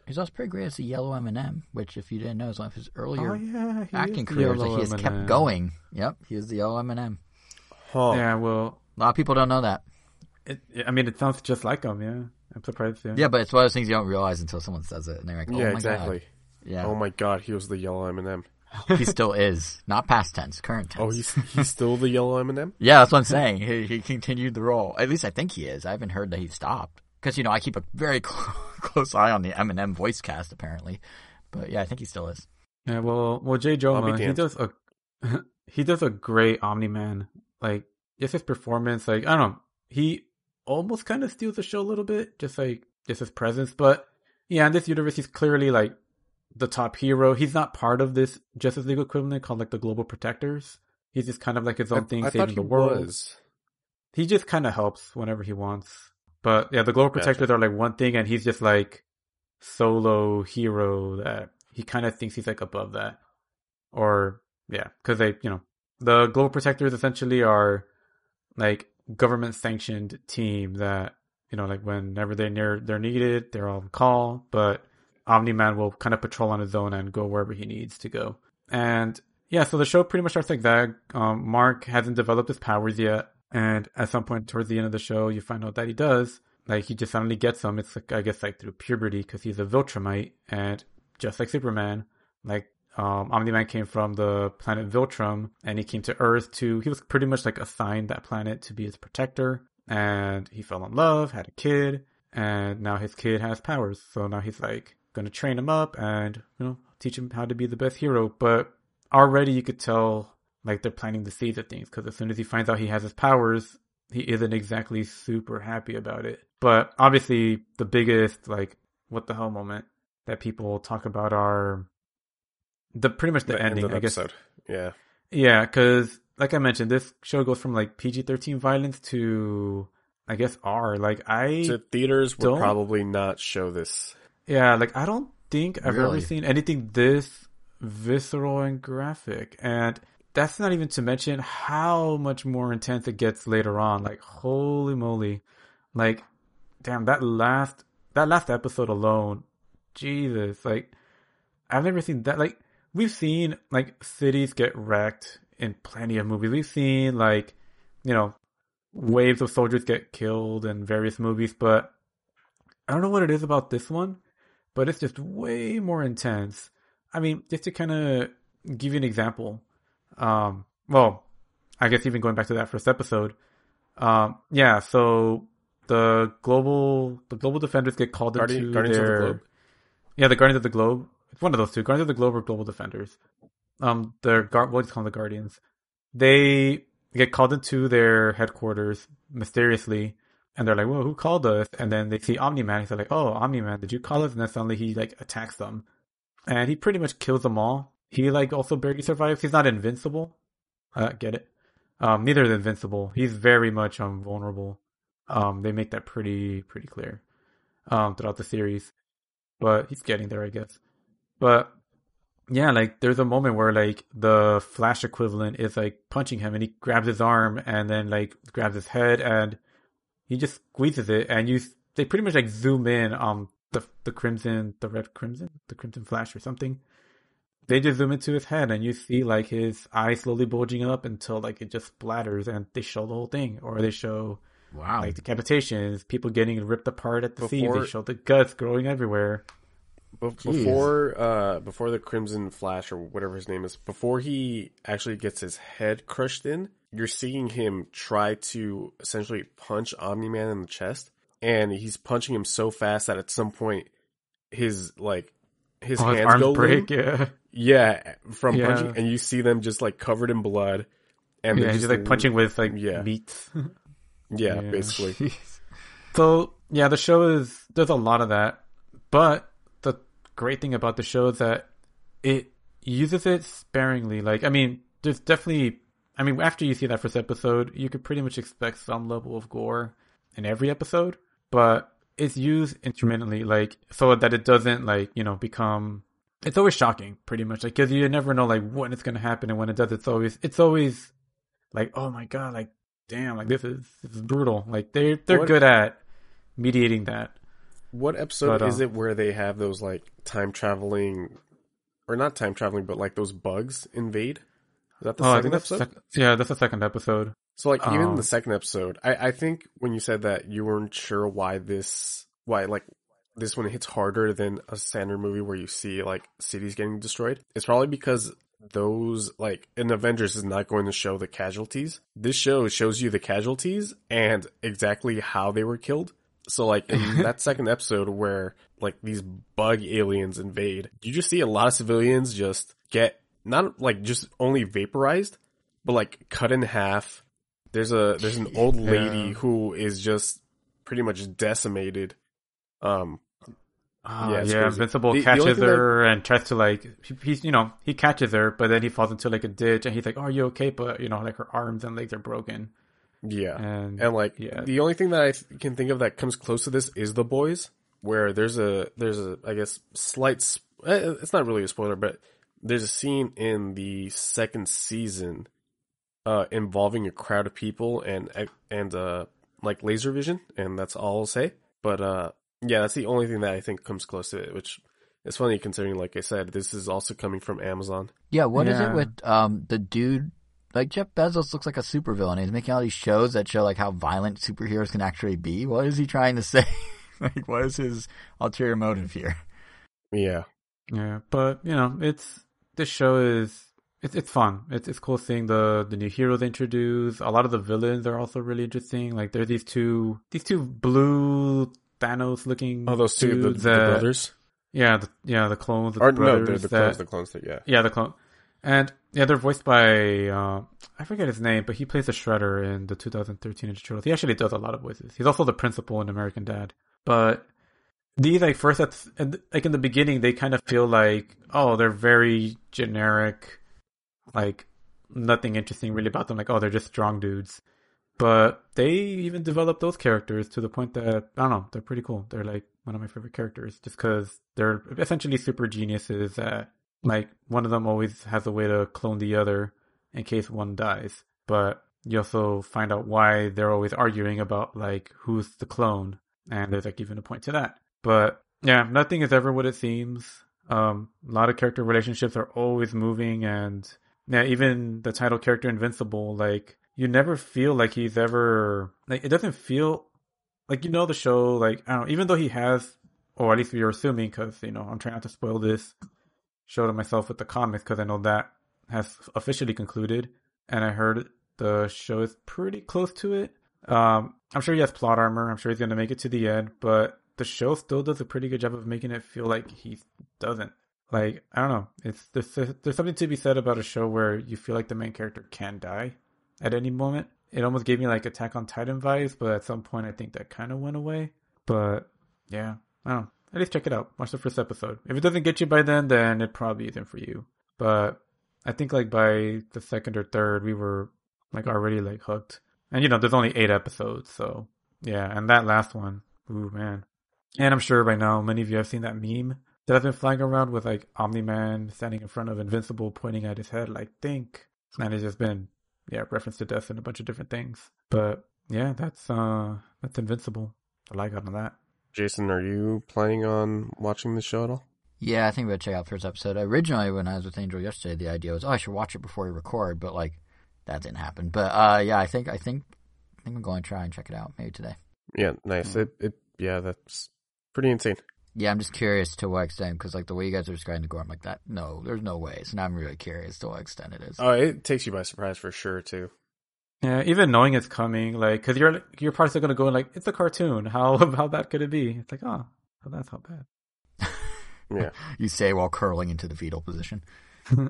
He's also pretty great as the Yellow M and M, which if you didn't know, is one of his earlier oh, yeah, acting careers that he has M and M. Kept going. Yep, he was the Yellow M and M. Huh. Yeah, well... A lot of people don't know that. It, I mean, it sounds just like him, yeah. I'm surprised. Yeah, yeah, but it's one of those things you don't realize until someone says it, and they're like, oh yeah, my exactly. God. Yeah. Oh my God, he was the Yellow M and M. He still is. Not past tense, current tense. Oh, he's, he's still the Yellow M and M? Yeah, that's what I'm saying. He, he continued the role. At least I think he is. I haven't heard that he stopped. Because, you know, I keep a very cl- close eye on the M and M voice cast, apparently. But, yeah, I think he still is. Yeah, well, well, J. Jonah, he does a he does a great Omni-Man. Like, just his performance, like, I don't know. He almost kind of steals the show a little bit. Just, like, just his presence. But, yeah, in this universe, he's clearly, like, the top hero. He's not part of this Justice League equivalent called like the Global Protectors. He's just kind of like his own I, thing, I saving the world. Was. He just kind of helps whenever he wants. But yeah, the Global gotcha. Protectors are like one thing, and he's just like solo hero that he kind of thinks he's like above that. Or yeah, because they, you know, the Global Protectors essentially are like government sanctioned team that, you know, like whenever they near they're needed, they're on call, but Omni-Man will kind of patrol on his own and go wherever he needs to go. And yeah, so the show pretty much starts like that. Um, Mark hasn't developed his powers yet, and at some point towards the end of the show, you find out that he does. Like, he just suddenly gets them. It's like, I guess, like through puberty, because he's a Viltrumite, and just like Superman, like um, Omni-Man came from the planet Viltrum, and he came to Earth to. He was pretty much like assigned that planet to be his protector, and he fell in love, had a kid, and now his kid has powers. So now he's like going to train him up and, you know, teach him how to be the best hero. But already you could tell, like, they're planting the seeds of things, because as soon as he finds out he has his powers, he isn't exactly super happy about it. But obviously the biggest, like, what the hell moment that people talk about are the pretty much the, the ending, end I guess. Episode. Yeah. Yeah, because like I mentioned, this show goes from like P G thirteen violence to, I guess, R. Like, I so theaters will probably not show this. Yeah, like, I don't think I've really? ever seen anything this visceral and graphic. And that's not even to mention how much more intense it gets later on. Like, holy moly. Like, damn, that last that last episode alone, Jesus. Like, I've never seen that. Like, we've seen, like, cities get wrecked in plenty of movies. We've seen, like, you know, waves of soldiers get killed in various movies. But I don't know what it is about this one, but it's just way more intense. I mean, just to kind of give you an example, um, well, I guess even going back to that first episode, um, yeah. So the global, the global defenders get called Guardi- into Guardians their, of the Globe. yeah, the Guardians of the Globe. It's one of those two, Guardians of the Globe or Global Defenders. Um, their guard, we'll just call them the Guardians. They get called into their headquarters mysteriously. And they're like, well, who called us? And then they see Omni-Man. He's like, oh, Omni-Man, did you call us? And then suddenly he, like, attacks them. And he pretty much kills them all. He, like, also barely survives. He's not invincible. Uh, get it? Um, neither is invincible. He's very much um, vulnerable. Um, they make that pretty, pretty clear um, throughout the series. But he's getting there, I guess. But, yeah, like, there's a moment where, like, the Flash equivalent is, like, punching him. And he grabs his arm and then, like, grabs his head and he just squeezes it, and you they pretty much, like, zoom in on um, the the crimson, the red crimson, the crimson flash or something. They just zoom into his head, and you see, like, his eye slowly bulging up until, like, it just splatters, and they show the whole thing. Or they show, wow, like, decapitations, people getting ripped apart at the before, seams. They show the guts growing everywhere. Be- before uh, before the crimson flash or whatever his name is, before he actually gets his head crushed in, you're seeing him try to essentially punch Omni-Man in the chest, and he's punching him so fast that at some point his, like, his oh, hands his arms go break, yeah. yeah, from yeah. punching, and you see them just, like, covered in blood, and yeah, they're just, like, punching with, like, yeah. meat. yeah, yeah, basically. Jeez. So yeah, the show is there's a lot of that, but the great thing about the show is that it uses it sparingly. Like, I mean, there's definitely. I mean, after you see that first episode, you could pretty much expect some level of gore in every episode, but it's used intermittently, like, so that it doesn't, like, you know, become, it's always shocking, pretty much, like, because you never know, like, when it's going to happen, and when it does, it's always, it's always, like, oh my god, like, damn, like, this is, this is brutal, like, they're, they're what, good at mediating that. What episode but, uh, is it where they have those, like, time-traveling, or not time-traveling, but, like, those bugs invade? Is that the oh, second episode? Sec- yeah, that's the second episode. So, like, even um, the second episode, I, I think when you said that you weren't sure why this, why, like, this one hits harder than a standard movie where you see, like, cities getting destroyed. It's probably because those, like, in Avengers is not going to show the casualties. This show shows you the casualties and exactly how they were killed. So, like, in that second episode where, like, these bug aliens invade, you just see a lot of civilians just get not, like, just only vaporized, but, like, cut in half. There's a there's an old lady yeah. who is just pretty much decimated. Um, oh, yeah, yeah Invincible the, catches the her that... and tries to, like, he, he's, you know, he catches her, but then he falls into, like, a ditch, and he's like, oh, are you okay? But, you know, like, her arms and legs are broken. Yeah. And, and like, yeah. the only thing that I th- can think of that comes close to this is The Boys, where there's a, there's a I guess, slight, sp- it's not really a spoiler, but there's a scene in the second season uh, involving a crowd of people and, and uh, like laser vision, and that's all I'll say. But uh, yeah, that's the only thing that I think comes close to it, which is funny considering, like I said, this is also coming from Amazon. Yeah, what yeah. is it with um, the dude? Like, Jeff Bezos looks like a supervillain. He's making all these shows that show, like, how violent superheroes can actually be. What is he trying to say? Like, what is his ulterior motive here? Yeah. Yeah, but, you know, it's this show is it's it's fun. It's it's cool seeing the, the new heroes introduced. A lot of the villains are also really interesting. Like, there are these two these two blue Thanos-looking oh, those two, the, the that, brothers? Yeah, the, yeah, the clones, the or, brothers. No, the, the that, clones, the clones, that, yeah. Yeah, the clones. And, yeah, they're voiced by, uh, I forget his name, but he plays the Shredder in the two thousand thirteen Ninja Turtles. He actually does a lot of voices. He's also the principal in American Dad. But these, like, first, that's, like, in the beginning, they kind of feel like, oh, they're very generic, like, nothing interesting really about them. Like, oh, they're just strong dudes. But they even develop those characters to the point that, I don't know, they're pretty cool. They're, like, one of my favorite characters just because they're essentially super geniuses that... Like, one of them always has a way to clone the other in case one dies. But you also find out why they're always arguing about, like, who's the clone. And there's, like, even a point to that. But, yeah, nothing is ever what it seems. Um, a lot of character relationships are always moving. And, yeah, even the title character, Invincible, like, you never feel like he's ever... Like, it doesn't feel... Like, you know the show, like, I don't know, even though he has... Or at least we are assuming, because, you know, I'm trying not to spoil this... Showed it myself with the comics because I know that has officially concluded, and I heard the show is pretty close to it. Um, I'm sure he has plot armor. I'm sure he's going to make it to the end, but the show still does a pretty good job of making it feel like he doesn't. Like, I don't know. It's there's, there's something to be said about a show where you feel like the main character can die at any moment. It almost gave me like Attack on Titan vibes, but at some point I think that kind of went away. But yeah, I don't know. At least check it out. Watch the first episode. If it doesn't get you by then, then it probably isn't for you. But I think like by the second or third, we were like already like hooked. And you know, there's only eight episodes, so yeah. And that last one, ooh man. And I'm sure by now many of you have seen that meme that I've been flying around with like Omni-Man standing in front of Invincible, pointing at his head, like think. And it's just been yeah referenced to death and a bunch of different things. But yeah, that's uh that's Invincible. I like out of that. Jason, are you planning on watching the show at all? Yeah, I think we'll check out the first episode. Originally, when I was with Angel yesterday, the idea was, oh, I should watch it before we record, but, like, that didn't happen. But, uh, yeah, I think, I think, I think I'm going to try and check it out, maybe today. Yeah, nice. Mm-hmm. It, it, yeah, that's pretty insane. Yeah, I'm just curious to what extent, because, like, the way you guys are describing the gore, I'm like, that, no, there's no way. So now I'm really curious to what extent it is. Oh, it takes you by surprise for sure, too. Yeah, even knowing it's coming, like, because you're, you're probably still going to go and, like, it's a cartoon. How how bad could it be? It's like, oh, well, that's how bad. Yeah. You say while curling into the fetal position. Yeah.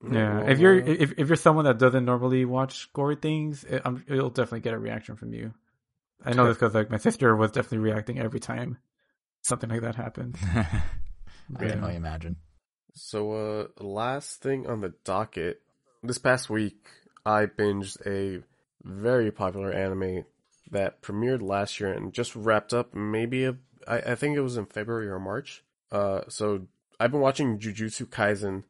Well, if you're if if you're someone that doesn't normally watch gory things, it, I'm, it'll definitely get a reaction from you. I know this because, like, my sister was definitely reacting every time something like that happened. I yeah. can only imagine. So, uh, last thing on the docket, this past week... I binged a very popular anime that premiered last year and just wrapped up maybe, a, I, I think it was in February or March. Uh, so I've been watching Jujutsu Kaisen,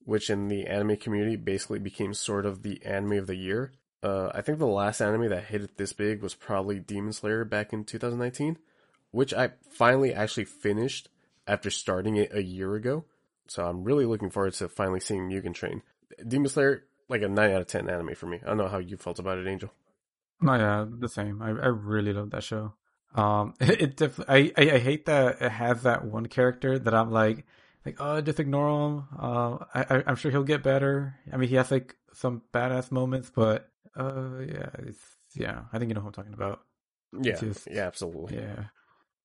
which in the anime community basically became sort of the anime of the year. Uh, I think the last anime that hit it this big was probably Demon Slayer back in two thousand nineteen, which I finally actually finished after starting it a year ago. So I'm really looking forward to finally seeing Mugen Train. Demon Slayer... Like a nine out of ten anime for me. I don't know how you felt about it, Angel. No, yeah, the same. I, I really love that show. Um, it, it def- I, I I hate that it has that one character that I'm like, like oh, just ignore him. Uh, I, I'm sure he'll get better. I mean, he has like some badass moments, but uh, yeah, it's yeah. I think you know who I'm talking about. Yeah, just, yeah, absolutely. Yeah,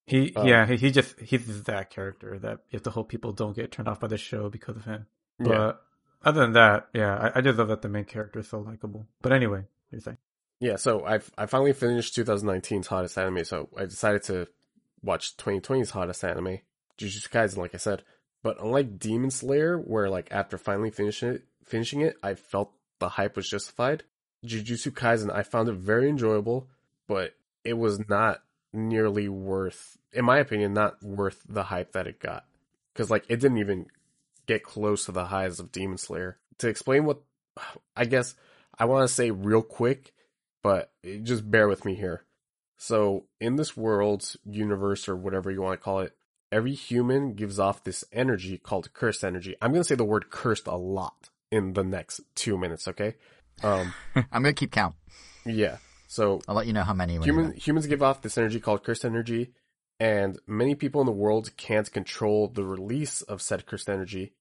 he uh, yeah he, he just he's that character that if the whole people don't get turned off by the show because of him, but. Yeah. Other than that, yeah, I, I just love that the main character is so likable. But anyway, you're saying. Yeah, so I I finally finished twenty nineteen's hottest anime, so I decided to watch twenty twenty's hottest anime, Jujutsu Kaisen, like I said. But unlike Demon Slayer, where like after finally finishing it, finishing it, I felt the hype was justified. Jujutsu Kaisen, I found it very enjoyable, but it was not nearly worth, in my opinion, not worth the hype that it got. Because like it didn't even... get close to the highs of Demon Slayer. To explain what I guess I want to say real quick, but just bear with me here. So in this world's universe, or whatever you want to call it, every human gives off this energy called cursed energy. I'm going to say the word cursed a lot in the next two minutes, okay? Um, I'm going to keep count. Yeah. So I'll let you know how many. Human, humans give off this energy called cursed energy, and many people in the world can't control the release of said cursed energy.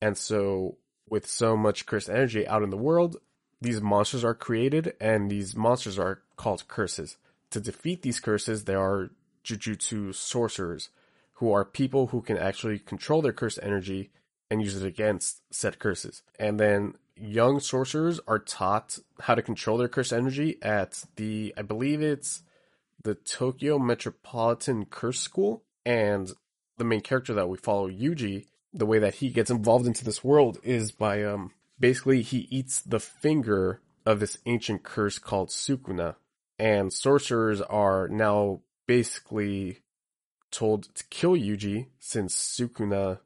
And so with so much cursed energy out in the world, these monsters are created, and these monsters are called curses. To defeat these curses, there are jujutsu sorcerers, who are people who can actually control their cursed energy and use it against said curses. And then young sorcerers are taught how to control their cursed energy at the, I believe it's the Tokyo Metropolitan Curse School. And the main character that we follow, Yuji, the way that he gets involved into this world is by, um, basically he eats the finger of this ancient curse called Sukuna. And sorcerers are now basically told to kill Yuji, since Sukuna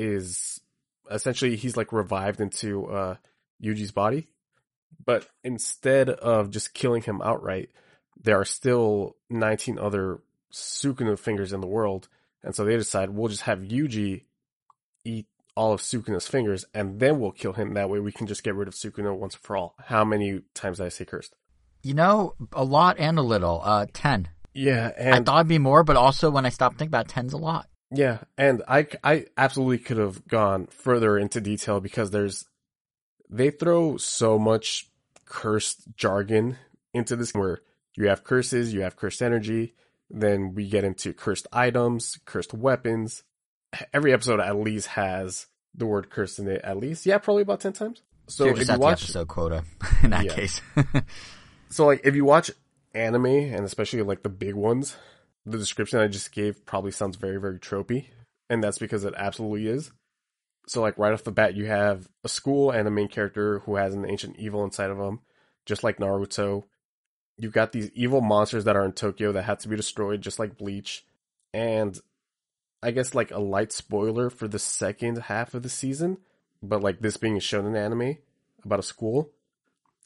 is... essentially, he's like revived into uh, Yuji's body. But instead of just killing him outright, there are still nineteen other Sukuna fingers in the world. And so they decide, we'll just have Yuji eat all of Sukuna's fingers, and then we'll kill him. That way we can just get rid of Sukuna once for all. How many times did I say cursed? You know, a lot and a little. Uh, ten. Yeah. And I thought it'd be more, but also when I stopped thinking about it, ten's a lot. Yeah, and I, I absolutely could have gone further into detail, because there's, they throw so much cursed jargon into this, where you have curses, you have cursed energy, then we get into cursed items, cursed weapons. Every episode at least has the word cursed in it, at least. Yeah, probably about ten times. So if you watch episode quota in that yeah. case. So like if you watch anime, and especially like the big ones, the description I just gave probably sounds very, very tropey, and that's because it absolutely is. So, like, right off the bat, you have a school and a main character who has an ancient evil inside of him, just like Naruto. You've got these evil monsters that are in Tokyo that have to be destroyed, just like Bleach. And I guess, like, a light spoiler for the second half of the season, but, like, this being a shonen anime about a school,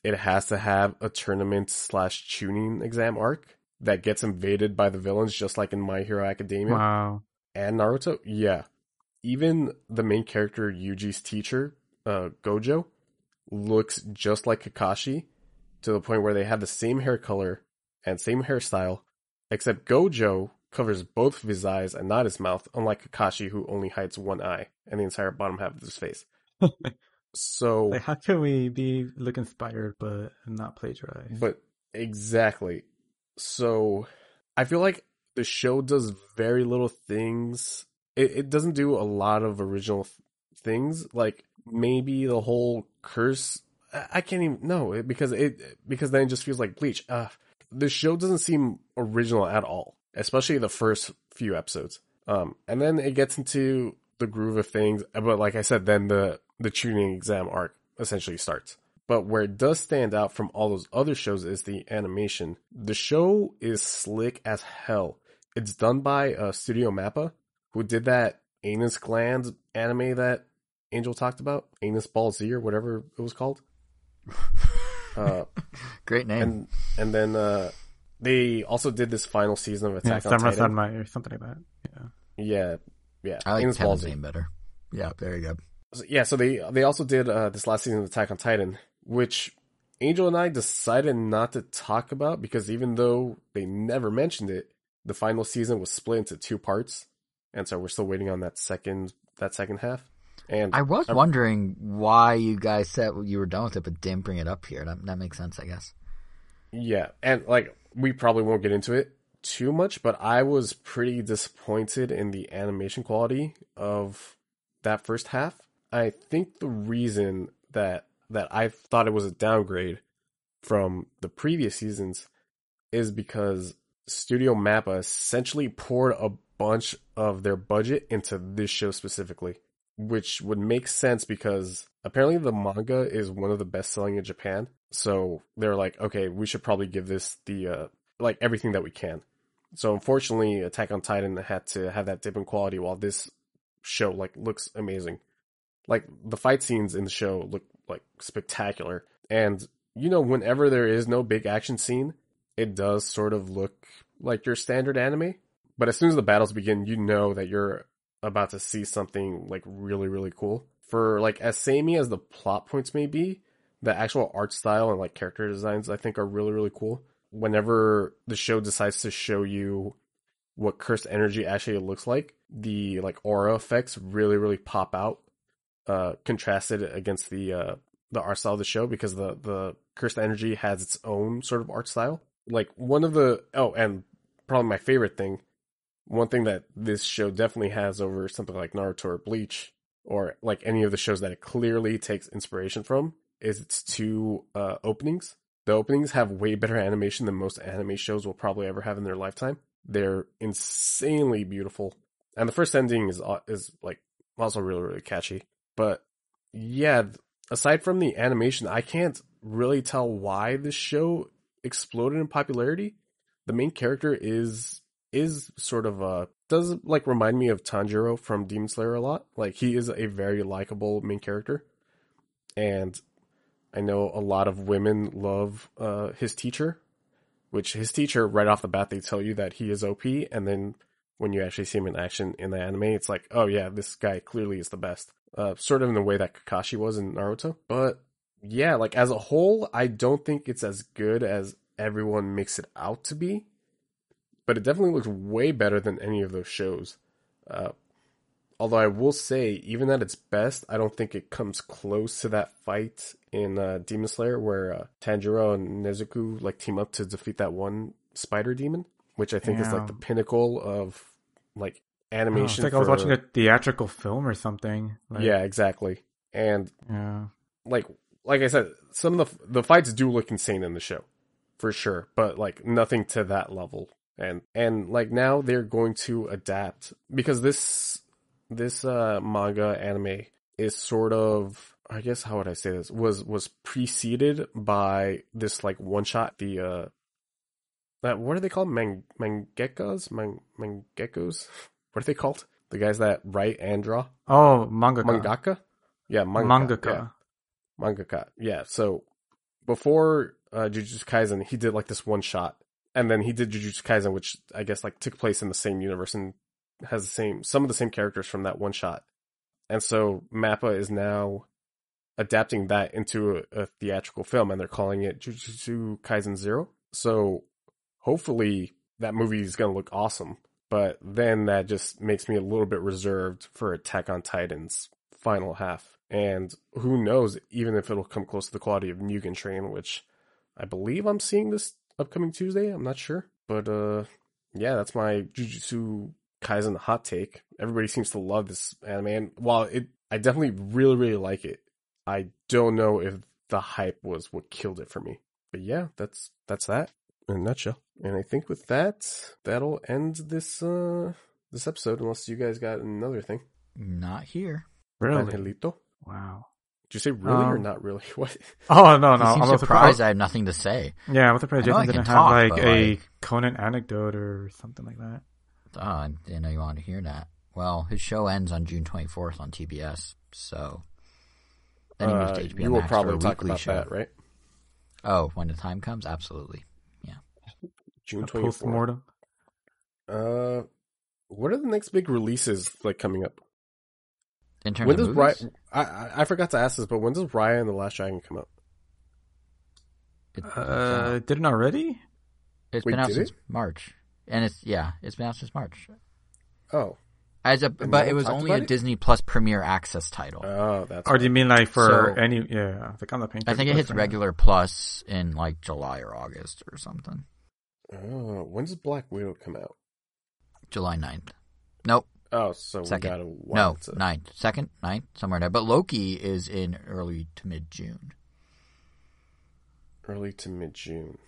it has to have a tournament slash tuning exam arc that gets invaded by the villains, just like in My Hero Academia. Wow. And Naruto. Yeah. Even the main character, Yuji's teacher, uh, Gojo, looks just like Kakashi, to the point where they have the same hair color and same hairstyle, except Gojo covers both of his eyes and not his mouth, unlike Kakashi, who only hides one eye and the entire bottom half of his face. So... like, how can we be look inspired but not plagiarize? But exactly... So I feel like the show does very little things. It, it doesn't do a lot of original th- things. Like maybe the whole curse. I, I can't even know because it because then it just feels like Bleach. Uh, the show doesn't seem original at all, especially the first few episodes. Um, and then it gets into the groove of things. But like I said, then the the tuning exam arc essentially starts. But where it does stand out from all those other shows is the animation. The show is slick as hell. It's done by uh, Studio Mappa, who did that anus gland anime that Angel talked about. Anus Ball Z or whatever it was called. Uh, Great name. And, and then uh, they also did this final season of Attack yeah, on Titan. Samurai or something like that. Yeah. Yeah. Yeah. I like Anus Ball Z name better. Yeah, there you go. So, yeah, so they, they also did uh, this last season of Attack on Titan, which Angel and I decided not to talk about because even though they never mentioned it, the final season was split into two parts, and so we're still waiting on that second that second half. And I was I'm, wondering why you guys said you were done with it, but didn't bring it up here. That, that makes sense, I guess. Yeah, and like we probably won't get into it too much, but I was pretty disappointed in the animation quality of that first half. I think the reason that that I thought it was a downgrade from the previous seasons is because Studio Mappa essentially poured a bunch of their budget into this show specifically, which would make sense because apparently the manga is one of the best selling in Japan. So they're like, okay, we should probably give this the, uh, like everything that we can. So unfortunately, Attack on Titan had to have that dip in quality while this show like looks amazing. Like the fight scenes in the show look like spectacular. And you know, whenever there is no big action scene, it does sort of look like your standard anime. But as soon as the battles begin, you know that you're about to see something like really, really cool. For like as samey as the plot points may be, the actual art style and like character designs I think are really, really cool. Whenever the show decides to show you what cursed energy actually looks like, the like aura effects really, really pop out, uh, contrasted against the uh, the art style of the show, because the the cursed energy has its own sort of art style. Like one of the oh, and probably my favorite thing, one thing that this show definitely has over something like Naruto or Bleach or like any of the shows that it clearly takes inspiration from, is its two uh, openings. The openings have way better animation than most anime shows will probably ever have in their lifetime. They're insanely beautiful. And the first ending is is like also really, really catchy. But yeah, aside from the animation, I can't really tell why this show exploded in popularity. The main character is is sort of a, does like remind me of Tanjiro from Demon Slayer a lot. Like he is a very likable main character. And I know a lot of women love uh, his teacher, which his teacher, right off the bat, they tell you that he is O P. And then when you actually see him in action in the anime, it's like, oh yeah, this guy clearly is the best. Uh, sort of in the way that Kakashi was in Naruto. But yeah, like as a whole, I don't think it's as good as everyone makes it out to be. But it definitely looks way better than any of those shows. Uh, although I will say, even at its best, I don't think it comes close to that fight in uh, Demon Slayer where uh, Tanjiro and Nezuko like team up to defeat that one spider demon, which I think yeah. is like the pinnacle of like animation. Oh, it's like for... I was watching a theatrical film or something. Like... Yeah, exactly. And yeah. like like I said, some of the the fights do look insane in the show, for sure, but like nothing to that level. And and like now they're going to adapt, because this. This uh, manga anime is sort of, I guess, how would I say this? Was was preceded by this like one shot. The uh, that what are they called? Mang mangekas, mang mangekos. What are they called? The guys that write and draw. Oh, mangaka. Mangaka. Yeah, mangaka. Mangaka. Yeah. Mangaka. Yeah. So before uh, Jujutsu Kaisen, he did like this one shot, and then he did Jujutsu Kaisen, which I guess like took place in the same universe and has the same, some of the same characters from that one shot. And so MAPPA is now adapting that into a, a theatrical film, and they're calling it Jujutsu Kaisen Zero. So hopefully that movie is going to look awesome. But then that just makes me a little bit reserved for Attack on Titan's final half. And who knows, even if it'll come close to the quality of Mugen Train, which I believe I'm seeing this upcoming Tuesday. I'm not sure. But uh, yeah, that's my Jujutsu Kaisen hot take. Everybody seems to love this anime, and while it, I definitely really, really like it, I don't know if the hype was what killed it for me. But yeah, that's that's that in a nutshell. And I think with that, that'll end this uh this episode, unless you guys got another thing. Not here. Really? Angelito? Wow. Did you say really um, or not really? What? Oh no, no. I'm surprised I have nothing to say. Yeah, I'm surprised Jason didn't have like a Conan anecdote or something like that. Oh, I didn't know you wanted to hear that. Well, his show ends on June twenty-fourth on T B S, so then he moves to H B O Max. You will probably talk about that, right? Oh, when the time comes, absolutely. Yeah. June twenty-fourth. Post-mortem. Uh, what are the next big releases like coming up? In terms of movies? I I forgot to ask this, but when does Raya and the Last Dragon come out? It, uh, it didn't already? It's Wait, been out since it? March. And it's, yeah, it's been out since March. Oh. As a, but it was only a it? Disney Plus Premier Access title. Oh, that's Or do you mean like for so, any, yeah, like I'm not paying I think it hits regular Plus in like July or August or something. Oh, when does Black Widow come out? July ninth. Nope. Oh, so Second. we got a while. No, ninth. Second, ninth, somewhere there. But Loki is in early to mid-June. Early to mid-June.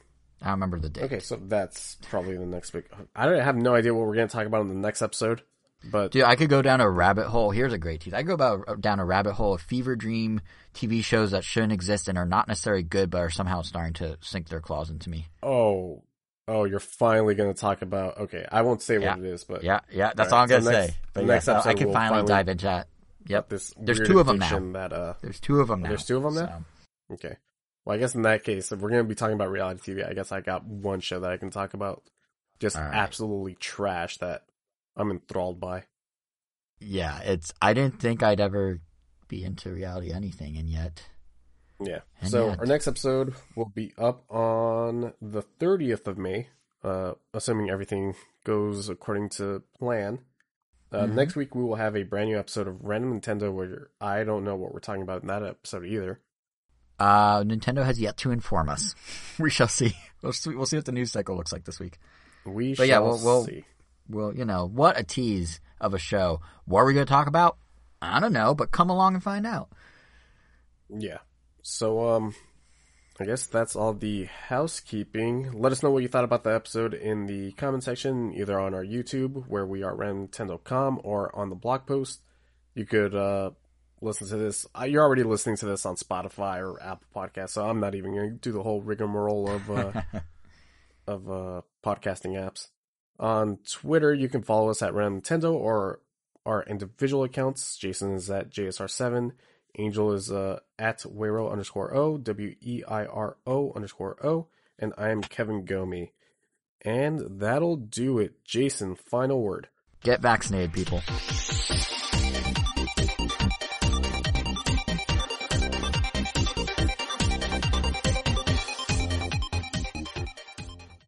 I remember the date. Okay, so that's probably the next big... I don't I have no idea what we're going to talk about in the next episode, but... Dude, I could go down a rabbit hole. Here's a great tease. I could go about, down a rabbit hole of fever dream T V shows that shouldn't exist and are not necessarily good, but are somehow starting to sink their claws into me. Oh. Oh, you're finally going to talk about... Okay, I won't say yeah. what it is, but... Yeah, yeah, that's all, all right. I'm going to so say. But next yes, episode, I can we'll finally, finally dive into that. Yep. This there's two of them now. That, uh, there's two of them now. There's two of them now? So. Okay. Well, I guess in that case, if we're going to be talking about reality T V, I guess I got one show that I can talk about. Just right. Absolutely trash that I'm enthralled by. Yeah, it's. I didn't think I'd ever be into reality anything, and yet... Yeah. And so yet. Our next episode will be up on the thirtieth of May, uh, assuming everything goes according to plan. Uh, mm-hmm. Next week, we will have a brand new episode of Random Nintendo, where I don't know what we're talking about in that episode either. Uh, Nintendo has yet to inform us. We shall see. We'll see. We'll see what the news cycle looks like this week. We but shall yeah, we'll, we'll, see. Well, you know, what a tease of a show. What are we going to talk about? I don't know, but come along and find out. Yeah. So, um, I guess that's all the housekeeping. Let us know what you thought about the episode in the comment section, either on our YouTube, where we are random nintendo dot com, or on the blog post. You could, uh, listen to this. You're already listening to this on Spotify or Apple Podcasts, so I'm not even going to do the whole rigmarole of, uh, of, uh, podcasting apps. On Twitter, you can follow us at Random Nintendo or our individual accounts. Jason is at J S R seven. Angel is uh, at Weiro underscore O, W E I R O underscore O, and I am Kevin Gomi. And that'll do it. Jason, final word. Get vaccinated, people.